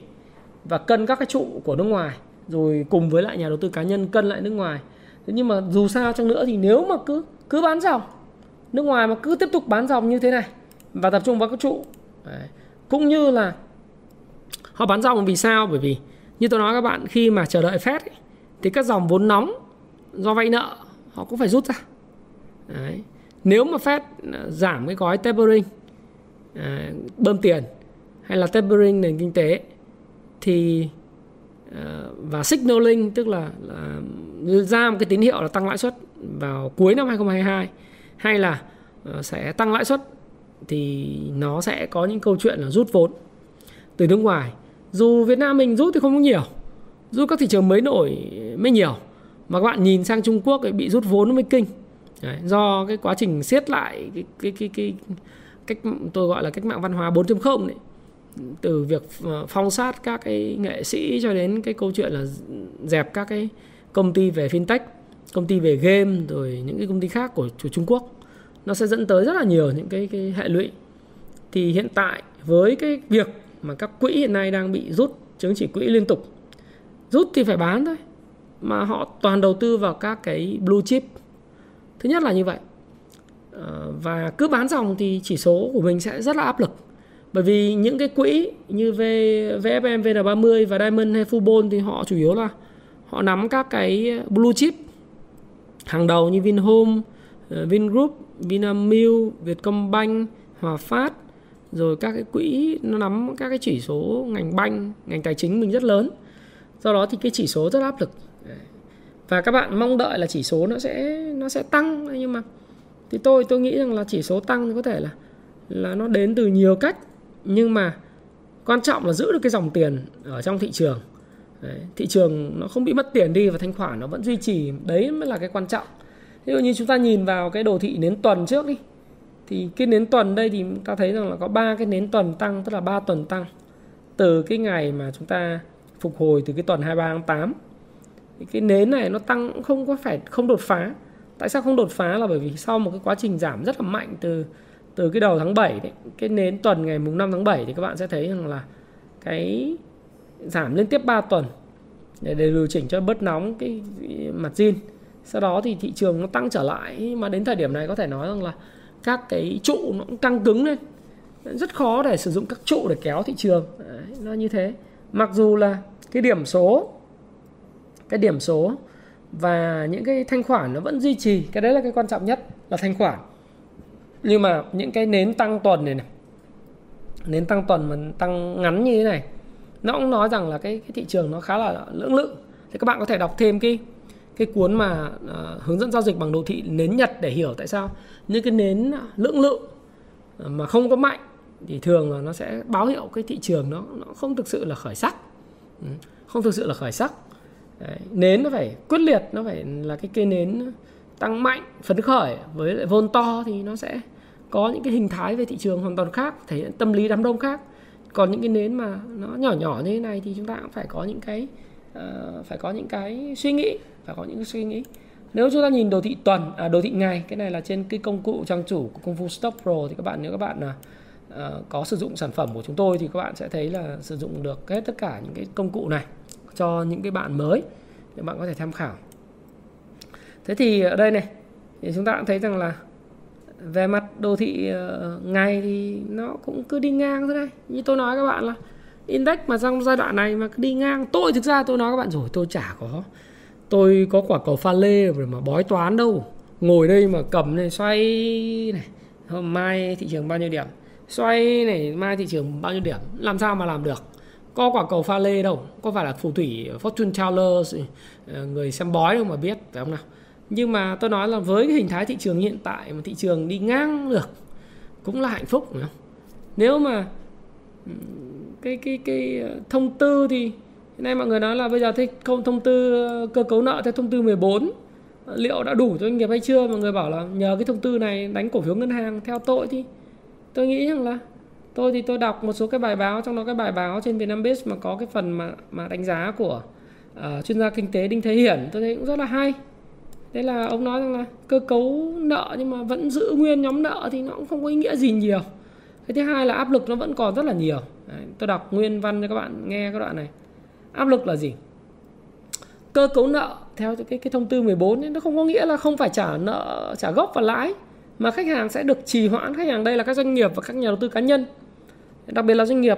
Và cân các cái trụ của nước ngoài, rồi cùng với lại nhà đầu tư cá nhân cân lại nước ngoài. Nhưng mà dù sao chăng nữa thì nếu mà cứ cứ bán dòng, nước ngoài mà cứ tiếp tục bán dòng như thế này và tập trung vào các trụ. Đấy. Cũng như là họ bán dòng vì sao? Bởi vì như tôi nói các bạn, khi mà chờ đợi Fed ấy, thì các dòng vốn nóng do vay nợ họ cũng phải rút ra. Đấy. Nếu mà Fed giảm cái gói tapering, à, bơm tiền hay là tapering nền kinh tế thì à, và signaling, tức là, là ra một cái tín hiệu là tăng lãi suất vào cuối năm hai nghìn không trăm hai mươi hai hay là sẽ tăng lãi suất, thì nó sẽ có những câu chuyện là rút vốn từ nước ngoài. Dù Việt Nam mình rút thì không có nhiều, rút các thị trường mới nổi mới nhiều, mà các bạn nhìn sang Trung Quốc ấy, bị rút vốn nó mới kinh. Đấy, do cái quá trình siết lại cái, cái, cái, cái, cái cách tôi gọi là cách mạng văn hóa bốn chấm không đấy, từ việc phong sát các cái nghệ sĩ cho đến cái câu chuyện là dẹp các cái công ty về fintech, công ty về game, rồi những cái công ty khác của Trung Quốc, nó sẽ dẫn tới rất là nhiều những cái, cái hệ lụy. Thì hiện tại với cái việc mà các quỹ hiện nay đang bị rút chứng chỉ quỹ liên tục, rút thì phải bán thôi, mà họ toàn đầu tư vào các cái blue chip. Thứ nhất là như vậy. Và cứ bán dòng thì chỉ số của mình sẽ rất là áp lực. Bởi vì những cái quỹ như vê ép em, vê en ba mươi và Diamond hay Fubon thì họ chủ yếu là họ nắm các cái blue chip hàng đầu như Vinhome, VinGroup, VinamBiz, Vietcombank, Hòa Phát, rồi các cái quỹ nó nắm các cái chỉ số ngành banh, ngành tài chính mình rất lớn. Do đó thì cái chỉ số rất áp lực. Và các bạn mong đợi là chỉ số nó sẽ nó sẽ tăng, nhưng mà thì tôi tôi nghĩ rằng là chỉ số tăng thì có thể là là nó đến từ nhiều cách, nhưng mà quan trọng là giữ được cái dòng tiền ở trong thị trường. Đấy, thị trường nó không bị mất tiền đi và thanh khoản nó vẫn duy trì, đấy mới là cái quan trọng. Ví dụ như chúng ta nhìn vào cái đồ thị nến tuần trước đi, thì cái nến tuần đây thì chúng ta thấy rằng là có ba cái nến tuần tăng, tức là ba tuần tăng từ cái ngày mà chúng ta phục hồi từ cái tuần hai mươi ba tháng tám. Cái nến này nó tăng cũng không có phải không đột phá, Tại sao không đột phá là bởi vì sau một cái quá trình giảm rất là mạnh từ từ cái đầu tháng bảy đấy, cái nến tuần ngày mùng năm tháng bảy thì các bạn sẽ thấy rằng là cái giảm liên tiếp ba tuần để điều chỉnh cho bớt nóng cái mặt zin. Sau đó thì thị trường nó tăng trở lại, nhưng mà đến thời điểm này có thể nói rằng là các cái trụ nó cũng căng cứng lên, rất khó để sử dụng các trụ để kéo thị trường. Đấy, nó như thế. Mặc dù là cái điểm số cái điểm số và những cái thanh khoản nó vẫn duy trì, cái đấy là cái quan trọng nhất là thanh khoản, nhưng mà những cái nến tăng tuần này, này nến tăng tuần mà tăng ngắn như thế này, nó cũng nói rằng là cái, cái thị trường nó khá là lưỡng lự. Thì các bạn có thể đọc thêm cái cái cuốn mà uh, hướng dẫn giao dịch bằng đồ thị nến Nhật để hiểu tại sao những cái nến lưỡng lự mà không có mạnh thì thường là nó sẽ báo hiệu cái thị trường nó, nó không thực sự là khởi sắc, không thực sự là khởi sắc. Đấy, nến nó phải quyết liệt, nó phải là cái cây nến tăng mạnh phấn khởi với lại vôn to thì nó sẽ có những cái hình thái về thị trường hoàn toàn khác, thể hiện tâm lý đám đông khác. Còn những cái nến mà nó nhỏ nhỏ như thế này thì chúng ta cũng phải có những cái uh, phải có những cái suy nghĩ, phải có những cái suy nghĩ. Nếu chúng ta nhìn đồ thị tuần, à, đồ thị ngày, cái này là trên cái công cụ trang chủ của Công Phu Stock Pro, thì các bạn nếu các bạn uh, có sử dụng sản phẩm của chúng tôi thì các bạn sẽ thấy là sử dụng được hết tất cả những cái công cụ này cho những cái bạn mới để bạn có thể tham khảo. Thế thì ở đây này thì chúng ta cũng thấy rằng là về mặt đồ thị uh, ngày thì nó cũng cứ đi ngang thế này. Như tôi nói các bạn là index mà trong giai đoạn này mà cứ đi ngang, tôi thực ra tôi nói các bạn rồi, tôi chả có tôi có quả cầu pha lê rồi mà bói toán đâu, ngồi đây mà cầm này xoay này, hôm mai thị trường bao nhiêu điểm, xoay này mai thị trường bao nhiêu điểm, làm sao mà làm được. Có quả cầu pha lê đâu, có phải là phù thủy fortune teller người xem bói đâu mà biết, phải không nào. Nhưng mà tôi nói là với cái hình thái thị trường hiện tại mà thị trường đi ngang được cũng là hạnh phúc, phải không? Nếu mà cái cái cái thông tư thì nay mọi người nói là bây giờ thích không, thông tư cơ cấu nợ theo thông tư mười bốn liệu đã đủ cho doanh nghiệp hay chưa, mọi người bảo là nhờ cái thông tư này đánh cổ phiếu ngân hàng. Theo tôi thì tôi nghĩ rằng là tôi thì tôi đọc một số cái bài báo, trong đó cái bài báo trên VietnamBiz mà có cái phần mà mà đánh giá của uh, chuyên gia kinh tế Đinh Thế Hiển, tôi thấy cũng rất là hay. Đấy là ông nói rằng là cơ cấu nợ nhưng mà vẫn giữ nguyên nhóm nợ thì nó cũng không có ý nghĩa gì nhiều. Cái thứ hai là áp lực nó vẫn còn rất là nhiều. Đấy, tôi đọc nguyên văn cho các bạn nghe các đoạn này. Áp lực là gì? Cơ cấu nợ theo cái cái thông tư mười bốn ấy, nó không có nghĩa là không phải trả nợ, trả gốc và lãi, mà khách hàng sẽ được trì hoãn. Khách hàng đây là các doanh nghiệp và các nhà đầu tư cá nhân, đặc biệt là doanh nghiệp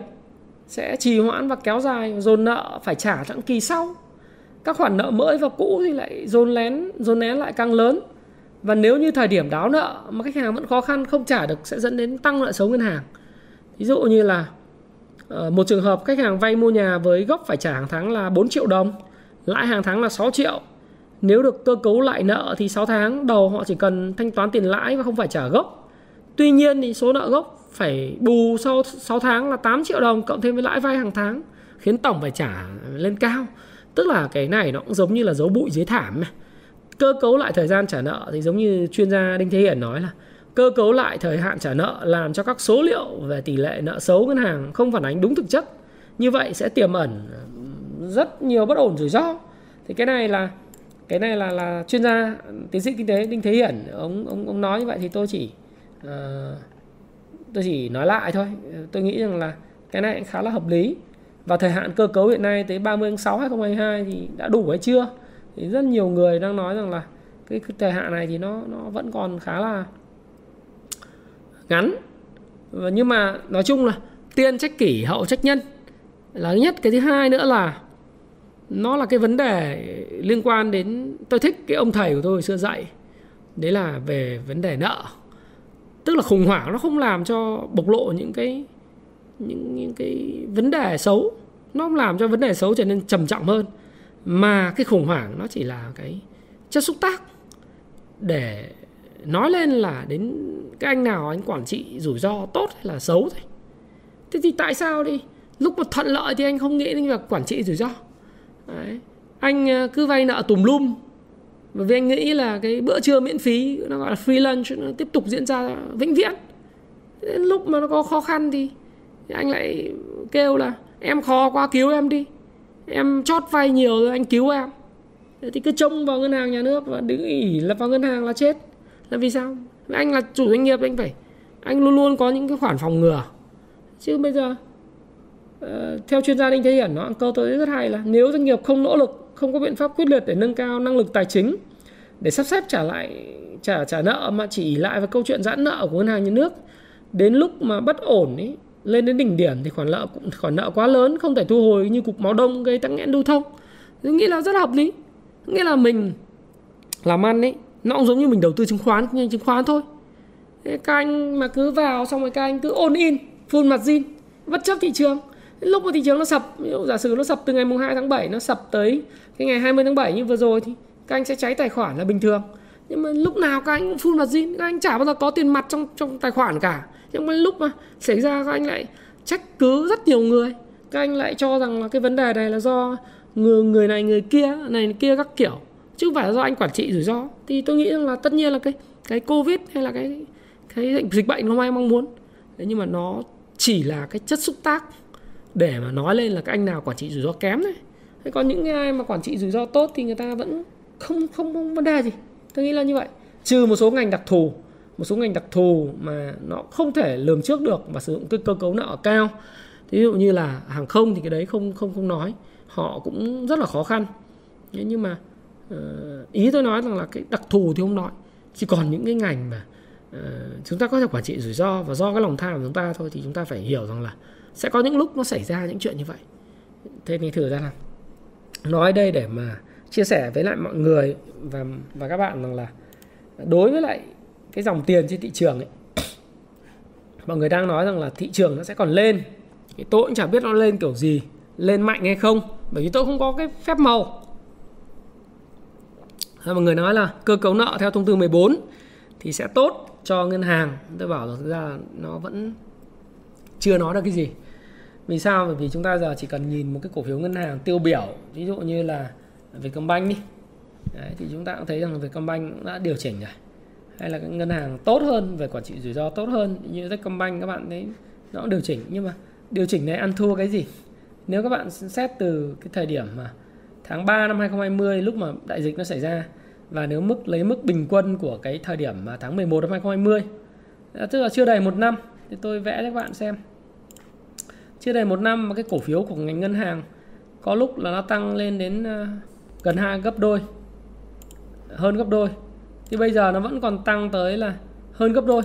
sẽ trì hoãn và kéo dài dồn nợ phải trả trong kỳ sau. Các khoản nợ mới và cũ thì lại dồn lén dồn nén lại càng lớn, và nếu như thời điểm đáo nợ mà khách hàng vẫn khó khăn không trả được sẽ dẫn đến tăng nợ xấu ngân hàng. Ví dụ như là một trường hợp khách hàng vay mua nhà với gốc phải trả hàng tháng là bốn triệu đồng, lãi hàng tháng là sáu triệu. Nếu được cơ cấu lại nợ thì sáu tháng đầu họ chỉ cần thanh toán tiền lãi và không phải trả gốc. Tuy nhiên thì số nợ gốc phải bù sau sáu tháng là tám triệu đồng cộng thêm với lãi vay hàng tháng, khiến tổng phải trả lên cao. Tức là cái này nó cũng giống như là dấu bụi dưới thảm. Cơ cấu lại thời gian trả nợ thì giống như chuyên gia Đinh Thế Hiển nói là cơ cấu lại thời hạn trả nợ làm cho các số liệu về tỷ lệ nợ xấu ngân hàng không phản ánh đúng thực chất. Như vậy sẽ tiềm ẩn rất nhiều bất ổn rủi ro. Thì cái này là cái này là là chuyên gia tiến sĩ kinh tế Đinh Thế Hiển, ông ông ông nói như vậy thì tôi chỉ uh, tôi chỉ nói lại thôi. Tôi nghĩ rằng là cái này khá là hợp lý. Và thời hạn cơ cấu hiện nay tới ba mươi tháng sáu hai nghìn không trăm hai mươi hai thì đã đủ hay chưa? Thì rất nhiều người đang nói rằng là cái thời hạn này thì nó nó vẫn còn khá là ngắn. Và nhưng mà nói chung là tiên trách kỷ hậu trách nhân là thứ nhất. Cái thứ hai nữa là nó là cái vấn đề liên quan đến, tôi thích cái ông thầy của tôi hồi xưa dạy, đấy là về vấn đề nợ. Tức là khủng hoảng nó không làm cho bộc lộ những cái Những, những cái vấn đề xấu, nó không làm cho vấn đề xấu trở nên trầm trọng hơn, mà cái khủng hoảng nó chỉ là cái chất xúc tác để nói lên là đến cái anh nào anh quản trị rủi ro tốt hay là xấu thôi. Thế thì tại sao đi lúc mà thuận lợi thì anh không nghĩ đến việc quản trị rủi ro? Đấy, anh cứ vay nợ tùm lum bởi vì anh nghĩ là cái bữa trưa miễn phí, nó gọi là free lunch, nó tiếp tục diễn ra vĩnh viễn. Đến lúc mà nó có khó khăn thì anh lại kêu là em khó quá cứu em đi, em chót vay nhiều rồi anh cứu em. thì cứ trông vào ngân hàng nhà nước và đứng ỉ là vào ngân hàng là chết. Là vì sao? Anh là chủ doanh nghiệp, anh phải, anh luôn luôn có những cái khoản phòng ngừa. Chứ bây giờ uh, theo chuyên gia Đinh Thế Hiển, nó câu tôi rất hay là nếu doanh nghiệp không nỗ lực, không có biện pháp quyết liệt để nâng cao năng lực tài chính, để sắp xếp trả lại trả trả nợ mà chỉ ỉ lại vào câu chuyện giãn nợ của ngân hàng nhà nước, đến lúc mà bất ổn ấy, lên đến đỉnh điểm thì khoản nợ cũng khoản nợ quá lớn không thể thu hồi như cục máu đông gây tắc nghẽn lưu thông. Tôi nghĩ là rất hợp lý. Nghĩa là mình làm ăn ấy, nó cũng giống như mình đầu tư chứng khoán, nhưng chứng khoán thôi. Các anh mà cứ vào xong rồi các anh cứ all in, full margin, bất chấp thị trường. Lúc mà thị trường nó sập, giả sử nó sập từ ngày hai tháng bảy, nó sập tới cái ngày hai mươi tháng bảy như vừa rồi thì các anh sẽ cháy tài khoản là bình thường. Nhưng mà lúc nào các anh cũng full margin, các anh chả bao giờ có tiền mặt trong trong tài khoản cả. Nhưng mà lúc mà xảy ra các anh lại trách cứ rất nhiều người. Các anh lại cho rằng là cái vấn đề này là do người, người này người kia, này người kia các kiểu, chứ không phải là do anh quản trị rủi ro. Thì tôi nghĩ rằng là tất nhiên là cái cái Covid hay là cái cái dịch bệnh không ai mong muốn. Thế nhưng mà nó chỉ là cái chất xúc tác để mà nói lên là các anh nào quản trị rủi ro kém đấy. Thế còn những ai mà quản trị rủi ro tốt thì người ta vẫn không không, không vấn đề gì. Tôi nghĩ là như vậy. Trừ một số ngành đặc thù, một số ngành đặc thù mà nó không thể lường trước được và sử dụng cái cơ cấu nợ cao. Ví dụ như là hàng không thì cái đấy không không không nói, họ cũng rất là khó khăn. Nhưng mà ý tôi nói rằng là cái đặc thù thì không nói. Chỉ còn những cái ngành mà chúng ta có thể quản trị rủi ro và do cái lòng tham của chúng ta thôi, thì chúng ta phải hiểu rằng là sẽ có những lúc nó xảy ra những chuyện như vậy. Thế thì thử ra là nói đây để mà chia sẻ với lại mọi người và, và các bạn rằng là đối với lại cái dòng tiền trên thị trường ấy, mọi người đang nói rằng là thị trường nó sẽ còn lên. Thì tôi cũng chả biết nó lên kiểu gì, lên mạnh hay không, bởi vì tôi không có cái phép màu. Mọi người nói là cơ cấu nợ theo thông tư mười bốn thì sẽ tốt cho ngân hàng. Tôi bảo là thực ra nó vẫn chưa nói được cái gì. Vì sao? Bởi vì chúng ta giờ chỉ cần nhìn một cái cổ phiếu ngân hàng tiêu biểu, ví dụ như là Vietcombank đi. Đấy, thì chúng ta cũng thấy rằng là Vietcombank cũng đã điều chỉnh rồi. Hay là các ngân hàng tốt hơn, về quản trị rủi ro tốt hơn như Sacombank, các bạn thấy nó cũng điều chỉnh. Nhưng mà điều chỉnh này ăn thua cái gì? Nếu các bạn xét từ cái thời điểm mà tháng ba năm hai không hai không, lúc mà đại dịch nó xảy ra, và nếu mức lấy mức bình quân của cái thời điểm mà tháng mười một năm hai không hai không, tức là chưa đầy một năm, thì tôi vẽ cho các bạn xem. Chưa đầy một năm mà cái cổ phiếu của ngành ngân hàng có lúc là nó tăng lên đến gần hai gấp đôi, hơn gấp đôi. Thì bây giờ nó vẫn còn tăng tới là hơn gấp đôi.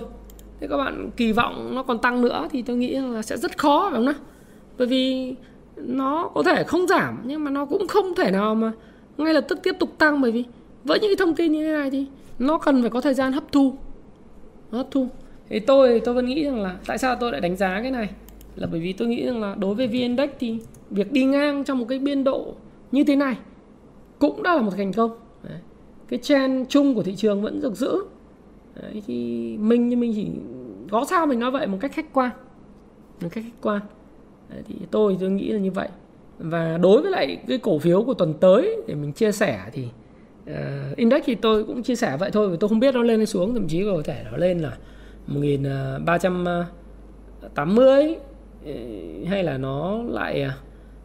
Thế các bạn kỳ vọng nó còn tăng nữa thì tôi nghĩ là sẽ rất khó, đúng không? Bởi vì nó có thể không giảm, nhưng mà nó cũng không thể nào mà ngay lập tức tiếp tục tăng. Bởi vì với những cái thông tin như thế này thì nó cần phải có thời gian hấp thu. Nó hấp thu. Thì tôi tôi vẫn nghĩ rằng là tại sao tôi lại đánh giá cái này, là bởi vì tôi nghĩ rằng là đối với vê en-Index thì việc đi ngang trong một cái biên độ như thế này cũng đã là một thành công. Đấy. Cái trend chung của thị trường vẫn được giữ. Đấy, thì mình như mình chỉ có sao mình nói vậy một cách khách quan, một cách khách quan. Đấy, thì tôi tôi nghĩ là như vậy. Và đối với lại cái cổ phiếu của tuần tới để mình chia sẻ thì uh, index thì tôi cũng chia sẻ vậy thôi, vì tôi không biết nó lên hay xuống. Thậm chí có thể nó lên là một nghìn ba trăm tám mươi hay là nó lại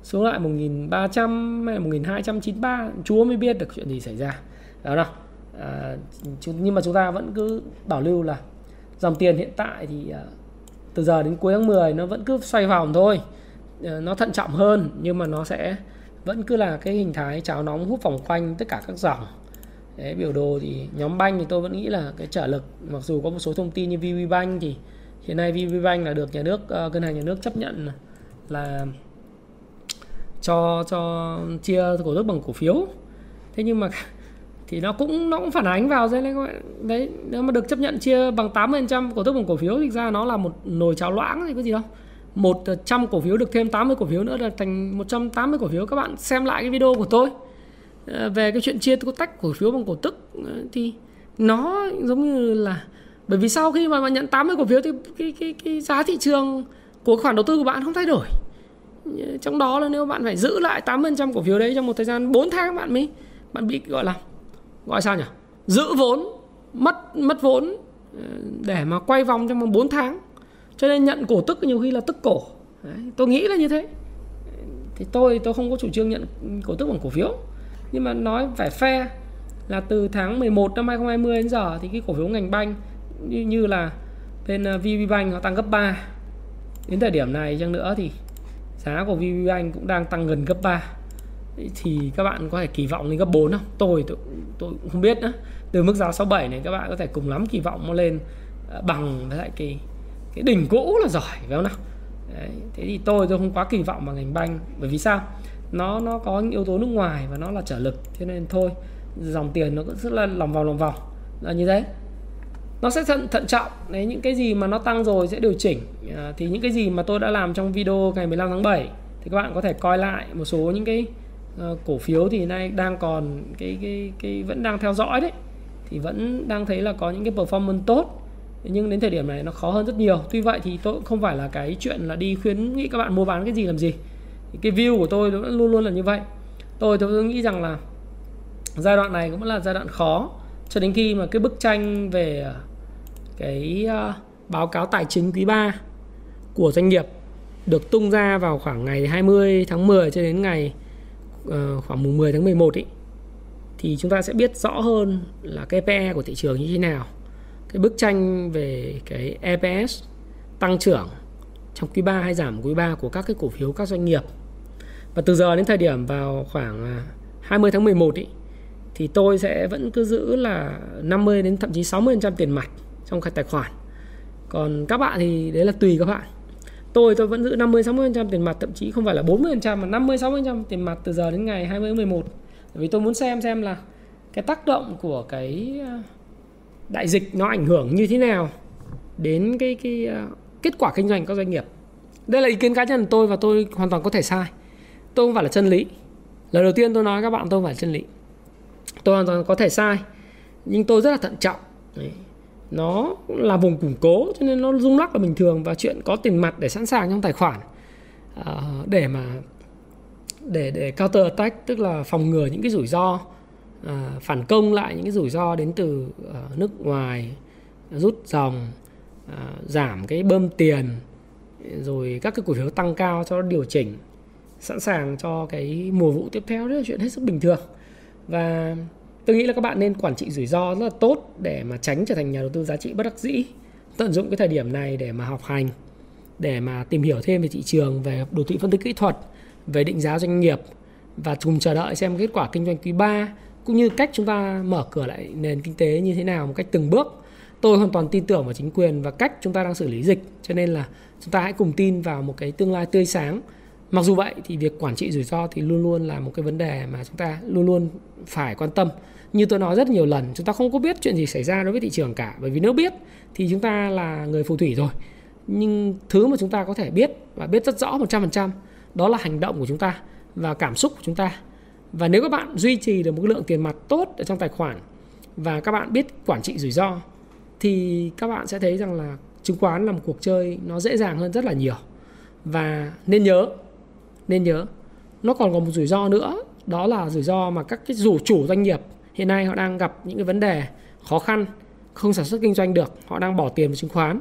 xuống lại một nghìn ba trăm hay là một nghìn hai trăm chín mươi ba, chúa mới biết được chuyện gì xảy ra. Đó nào. À, nhưng mà chúng ta vẫn cứ bảo lưu là dòng tiền hiện tại thì à, từ giờ đến cuối tháng mười nó vẫn cứ xoay vòng thôi. À, nó thận trọng hơn, nhưng mà nó sẽ vẫn cứ là cái hình thái cháo nóng hút vòng quanh tất cả các dòng. Đấy, biểu đồ thì nhóm banh thì tôi vẫn nghĩ là cái trở lực, mặc dù có một số thông tin như VPBank thì hiện nay VPBank là được nhà nước, uh, ngân hàng nhà nước chấp nhận là cho cho chia cổ tức bằng cổ phiếu. Thế nhưng mà thì nó cũng nó cũng phản ánh vào đây đấy. Nếu mà được chấp nhận chia bằng tám mươi phần trăm cổ tức bằng cổ phiếu thì ra nó là một nồi cháo loãng thì có gì đâu. Một trăm cổ phiếu được thêm tám mươi cổ phiếu nữa là thành một trăm tám mươi cổ phiếu. Các bạn xem lại cái video của tôi về cái chuyện chia tách cổ phiếu bằng cổ tức thì nó giống như là, bởi vì sau khi mà bạn nhận tám mươi cổ phiếu thì cái, cái, cái giá thị trường của khoản đầu tư của bạn không thay đổi. Trong đó là nếu bạn phải giữ lại tám mươi phần trăm cổ phiếu đấy trong một thời gian bốn tháng, bạn mới bạn bị gọi là gọi sao nhỉ? Giữ vốn, mất mất vốn để mà quay vòng trong vòng bốn tháng. Cho nên nhận cổ tức nhiều khi là tức cổ. Đấy, tôi nghĩ là như thế. Thì tôi tôi không có chủ trương nhận cổ tức bằng cổ phiếu. Nhưng mà nói phải fair là từ tháng mười một năm hai nghìn không trăm hai mươi đến giờ thì cái cổ phiếu ngành banh như, như là bên VPBank nó tăng gấp ba. Đến thời điểm này chăng nữa thì giá của VPBank cũng đang tăng gần gấp ba. Thì các bạn có thể kỳ vọng lên gấp bốn không? Tôi, tôi, tôi cũng không biết nữa. Từ mức giá sáu mươi bảy này các bạn có thể cùng lắm kỳ vọng nó lên bằng với lại cái, cái đỉnh cũ là giỏi, phải không nào? Đấy, thế thì tôi tôi không quá kỳ vọng vào ngành banh. Bởi vì sao? Nó nó có những yếu tố nước ngoài và nó là trở lực. Thế nên thôi, dòng tiền nó cũng rất là lòng vòng lòng vòng là như thế. Nó sẽ thận, thận trọng. Đấy, những cái gì mà nó tăng rồi sẽ điều chỉnh. à, Thì những cái gì mà tôi đã làm trong video ngày mười lăm tháng bảy thì các bạn có thể coi lại. Một số những cái uh, cổ phiếu thì nay đang còn cái, cái, cái vẫn đang theo dõi đấy, thì vẫn đang thấy là có những cái performance tốt, nhưng đến thời điểm này nó khó hơn rất nhiều. Tuy vậy thì tôi cũng không phải là cái chuyện là đi khuyến nghị các bạn mua bán cái gì làm gì. Cái view của tôi nó luôn luôn là như vậy. Tôi tôi nghĩ rằng là giai đoạn này cũng là giai đoạn khó, cho đến khi mà cái bức tranh về cái báo cáo tài chính quý ba của doanh nghiệp được tung ra vào khoảng ngày hai mươi tháng mười cho đến ngày khoảng mùng mười tháng mười một ý, thì chúng ta sẽ biết rõ hơn là cái P E của thị trường như thế nào. Cái bức tranh về cái E P S tăng trưởng trong quý ba hay giảm quý ba của các cái cổ phiếu, các doanh nghiệp. Và từ giờ đến thời điểm vào khoảng hai mươi tháng mười một ý, thì tôi sẽ vẫn cứ giữ là năm mươi đến thậm chí sáu mươi phần trăm tiền mặt trong tài khoản. Còn các bạn thì đấy là tùy các bạn. Tôi tôi vẫn giữ năm mươi sáu mươi phần trăm tiền mặt, thậm chí không phải là bốn mươi phần trăm mà năm mươi sáu mươi phần trăm tiền mặt từ giờ đến ngày hai mươi tháng mười một. Bởi vì tôi muốn xem xem là cái tác động của cái đại dịch nó ảnh hưởng như thế nào đến cái, cái uh, kết quả kinh doanh các doanh nghiệp. Đây là ý kiến cá nhân của tôi và tôi hoàn toàn có thể sai. Tôi không phải là chân lý. Lần đầu tiên tôi nói các bạn tôi không phải là chân lý. Tôi hoàn toàn có thể sai, nhưng tôi rất là thận trọng. Đấy. Nó là vùng củng cố cho nên nó rung lắc là bình thường, và chuyện có tiền mặt để sẵn sàng trong tài khoản uh, để mà để để counter attack, tức là phòng ngừa những cái rủi ro, À, phản công lại những cái rủi ro đến từ uh, nước ngoài, rút dòng, à, giảm cái bơm tiền, rồi các cái cổ phiếu tăng cao cho điều chỉnh, sẵn sàng cho cái mùa vụ tiếp theo. Đó là chuyện hết sức bình thường. Và tôi nghĩ là các bạn nên quản trị rủi ro rất là tốt để mà tránh trở thành nhà đầu tư giá trị bất đắc dĩ. Tận dụng cái thời điểm này để mà học hành, để mà tìm hiểu thêm về thị trường, về đồ thị phân tích kỹ thuật, về định giá doanh nghiệp, và cùng chờ đợi xem kết quả kinh doanh quý ba, cũng như cách chúng ta mở cửa lại nền kinh tế như thế nào một cách từng bước. Tôi hoàn toàn tin tưởng vào chính quyền và cách chúng ta đang xử lý dịch. Cho nên là chúng ta hãy cùng tin vào một cái tương lai tươi sáng. Mặc dù vậy thì việc quản trị rủi ro thì luôn luôn là một cái vấn đề mà chúng ta luôn luôn phải quan tâm. Như tôi nói rất nhiều lần, chúng ta không có biết chuyện gì xảy ra đối với thị trường cả. Bởi vì nếu biết thì chúng ta là người phù thủy rồi. Nhưng thứ mà chúng ta có thể biết và biết rất rõ một trăm phần trăm đó là hành động của chúng ta và cảm xúc của chúng ta. Và nếu các bạn duy trì được một lượng tiền mặt tốt ở trong tài khoản và các bạn biết quản trị rủi ro, thì các bạn sẽ thấy rằng là chứng khoán là một cuộc chơi nó dễ dàng hơn rất là nhiều. Và nên nhớ, nên nhớ nó còn có một rủi ro nữa, đó là rủi ro mà các cái chủ chủ doanh nghiệp hiện nay họ đang gặp những cái vấn đề khó khăn, không sản xuất kinh doanh được, họ đang bỏ tiền vào chứng khoán.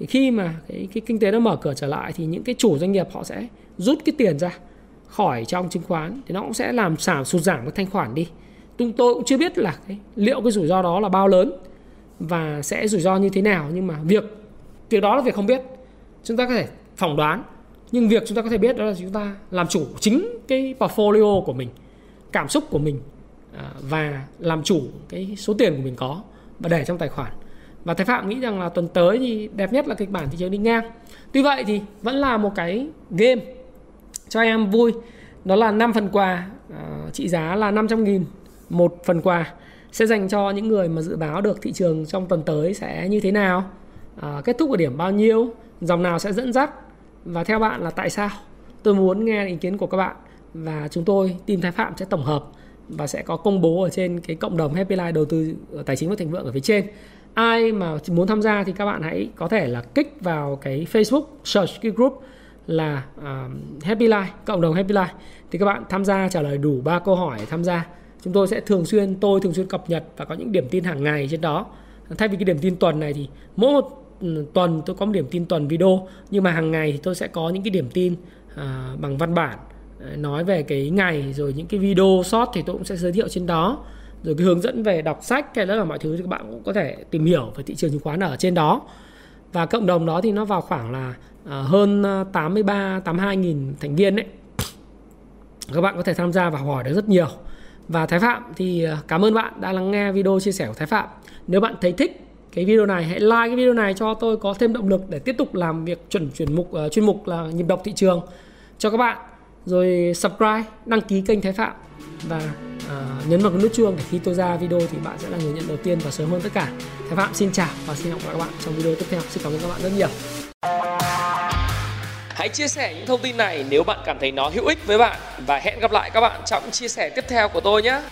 Thì khi mà cái, cái kinh tế nó mở cửa trở lại thì những cái chủ doanh nghiệp họ sẽ rút cái tiền ra khỏi trong chứng khoán, thì nó cũng sẽ làm giảm sụt giảm cái thanh khoản đi. Tôi, tôi cũng chưa biết là cái, liệu cái rủi ro đó là bao lớn và sẽ rủi ro như thế nào, nhưng mà việc việc đó là việc không biết. Chúng ta có thể phỏng đoán, nhưng việc chúng ta có thể biết đó là chúng ta làm chủ chính cái portfolio của mình, cảm xúc của mình, và làm chủ cái số tiền của mình có và để trong tài khoản. Và Thái Phạm nghĩ rằng là tuần tới thì đẹp nhất là kịch bản thị trường đi ngang. Tuy vậy thì vẫn là một cái game cho em vui, đó là năm phần quà uh, trị giá là năm trăm nghìn một phần quà, sẽ dành cho những người mà dự báo được thị trường trong tuần tới sẽ như thế nào, uh, kết thúc ở điểm bao nhiêu, dòng nào sẽ dẫn dắt, và theo bạn là tại sao. Tôi muốn nghe ý kiến của các bạn, và chúng tôi team Thái Phạm sẽ tổng hợp và sẽ có công bố ở trên cái cộng đồng Happy Life đầu tư tài chính và thịnh vượng ở phía trên. Ai mà muốn tham gia thì các bạn hãy có thể là kích vào cái Facebook, search cái group là uh, Happy Life, cộng đồng Happy Life, thì các bạn tham gia trả lời đủ ba câu hỏi tham gia. Chúng tôi sẽ thường xuyên, tôi thường xuyên cập nhật và có những điểm tin hàng ngày trên đó. Thay vì cái điểm tin tuần này thì mỗi một tuần tôi có một điểm tin tuần video, nhưng mà hàng ngày thì tôi sẽ có những cái điểm tin uh, bằng văn bản nói về cái ngày, rồi những cái video short thì tôi cũng sẽ giới thiệu trên đó, rồi cái hướng dẫn về đọc sách hay là mọi thứ thì các bạn cũng có thể tìm hiểu về thị trường chứng khoán ở trên đó. Và cộng đồng đó thì nó vào khoảng là hơn tám mươi ba, tám mươi hai nghìn thành viên đấy. Các bạn có thể tham gia và hỏi được rất nhiều. Và Thái Phạm thì cảm ơn bạn đã lắng nghe video chia sẻ của Thái Phạm. Nếu bạn thấy thích cái video này, hãy like cái video này cho tôi có thêm động lực để tiếp tục làm việc chuẩn chuyển mục uh, chuyên mục là nhịp đọc thị trường cho các bạn. Rồi subscribe, đăng ký kênh Thái Phạm và uh, nhấn vào cái nút chuông để khi tôi ra video thì bạn sẽ là người nhận đầu tiên và sớm hơn tất cả. Thái Phạm xin chào và xin hẹn gặp lại các bạn trong video tiếp theo. Xin cảm ơn các bạn rất nhiều. Hãy chia sẻ những thông tin này nếu bạn cảm thấy nó hữu ích với bạn và hẹn gặp lại các bạn trong chia sẻ tiếp theo của tôi nhé.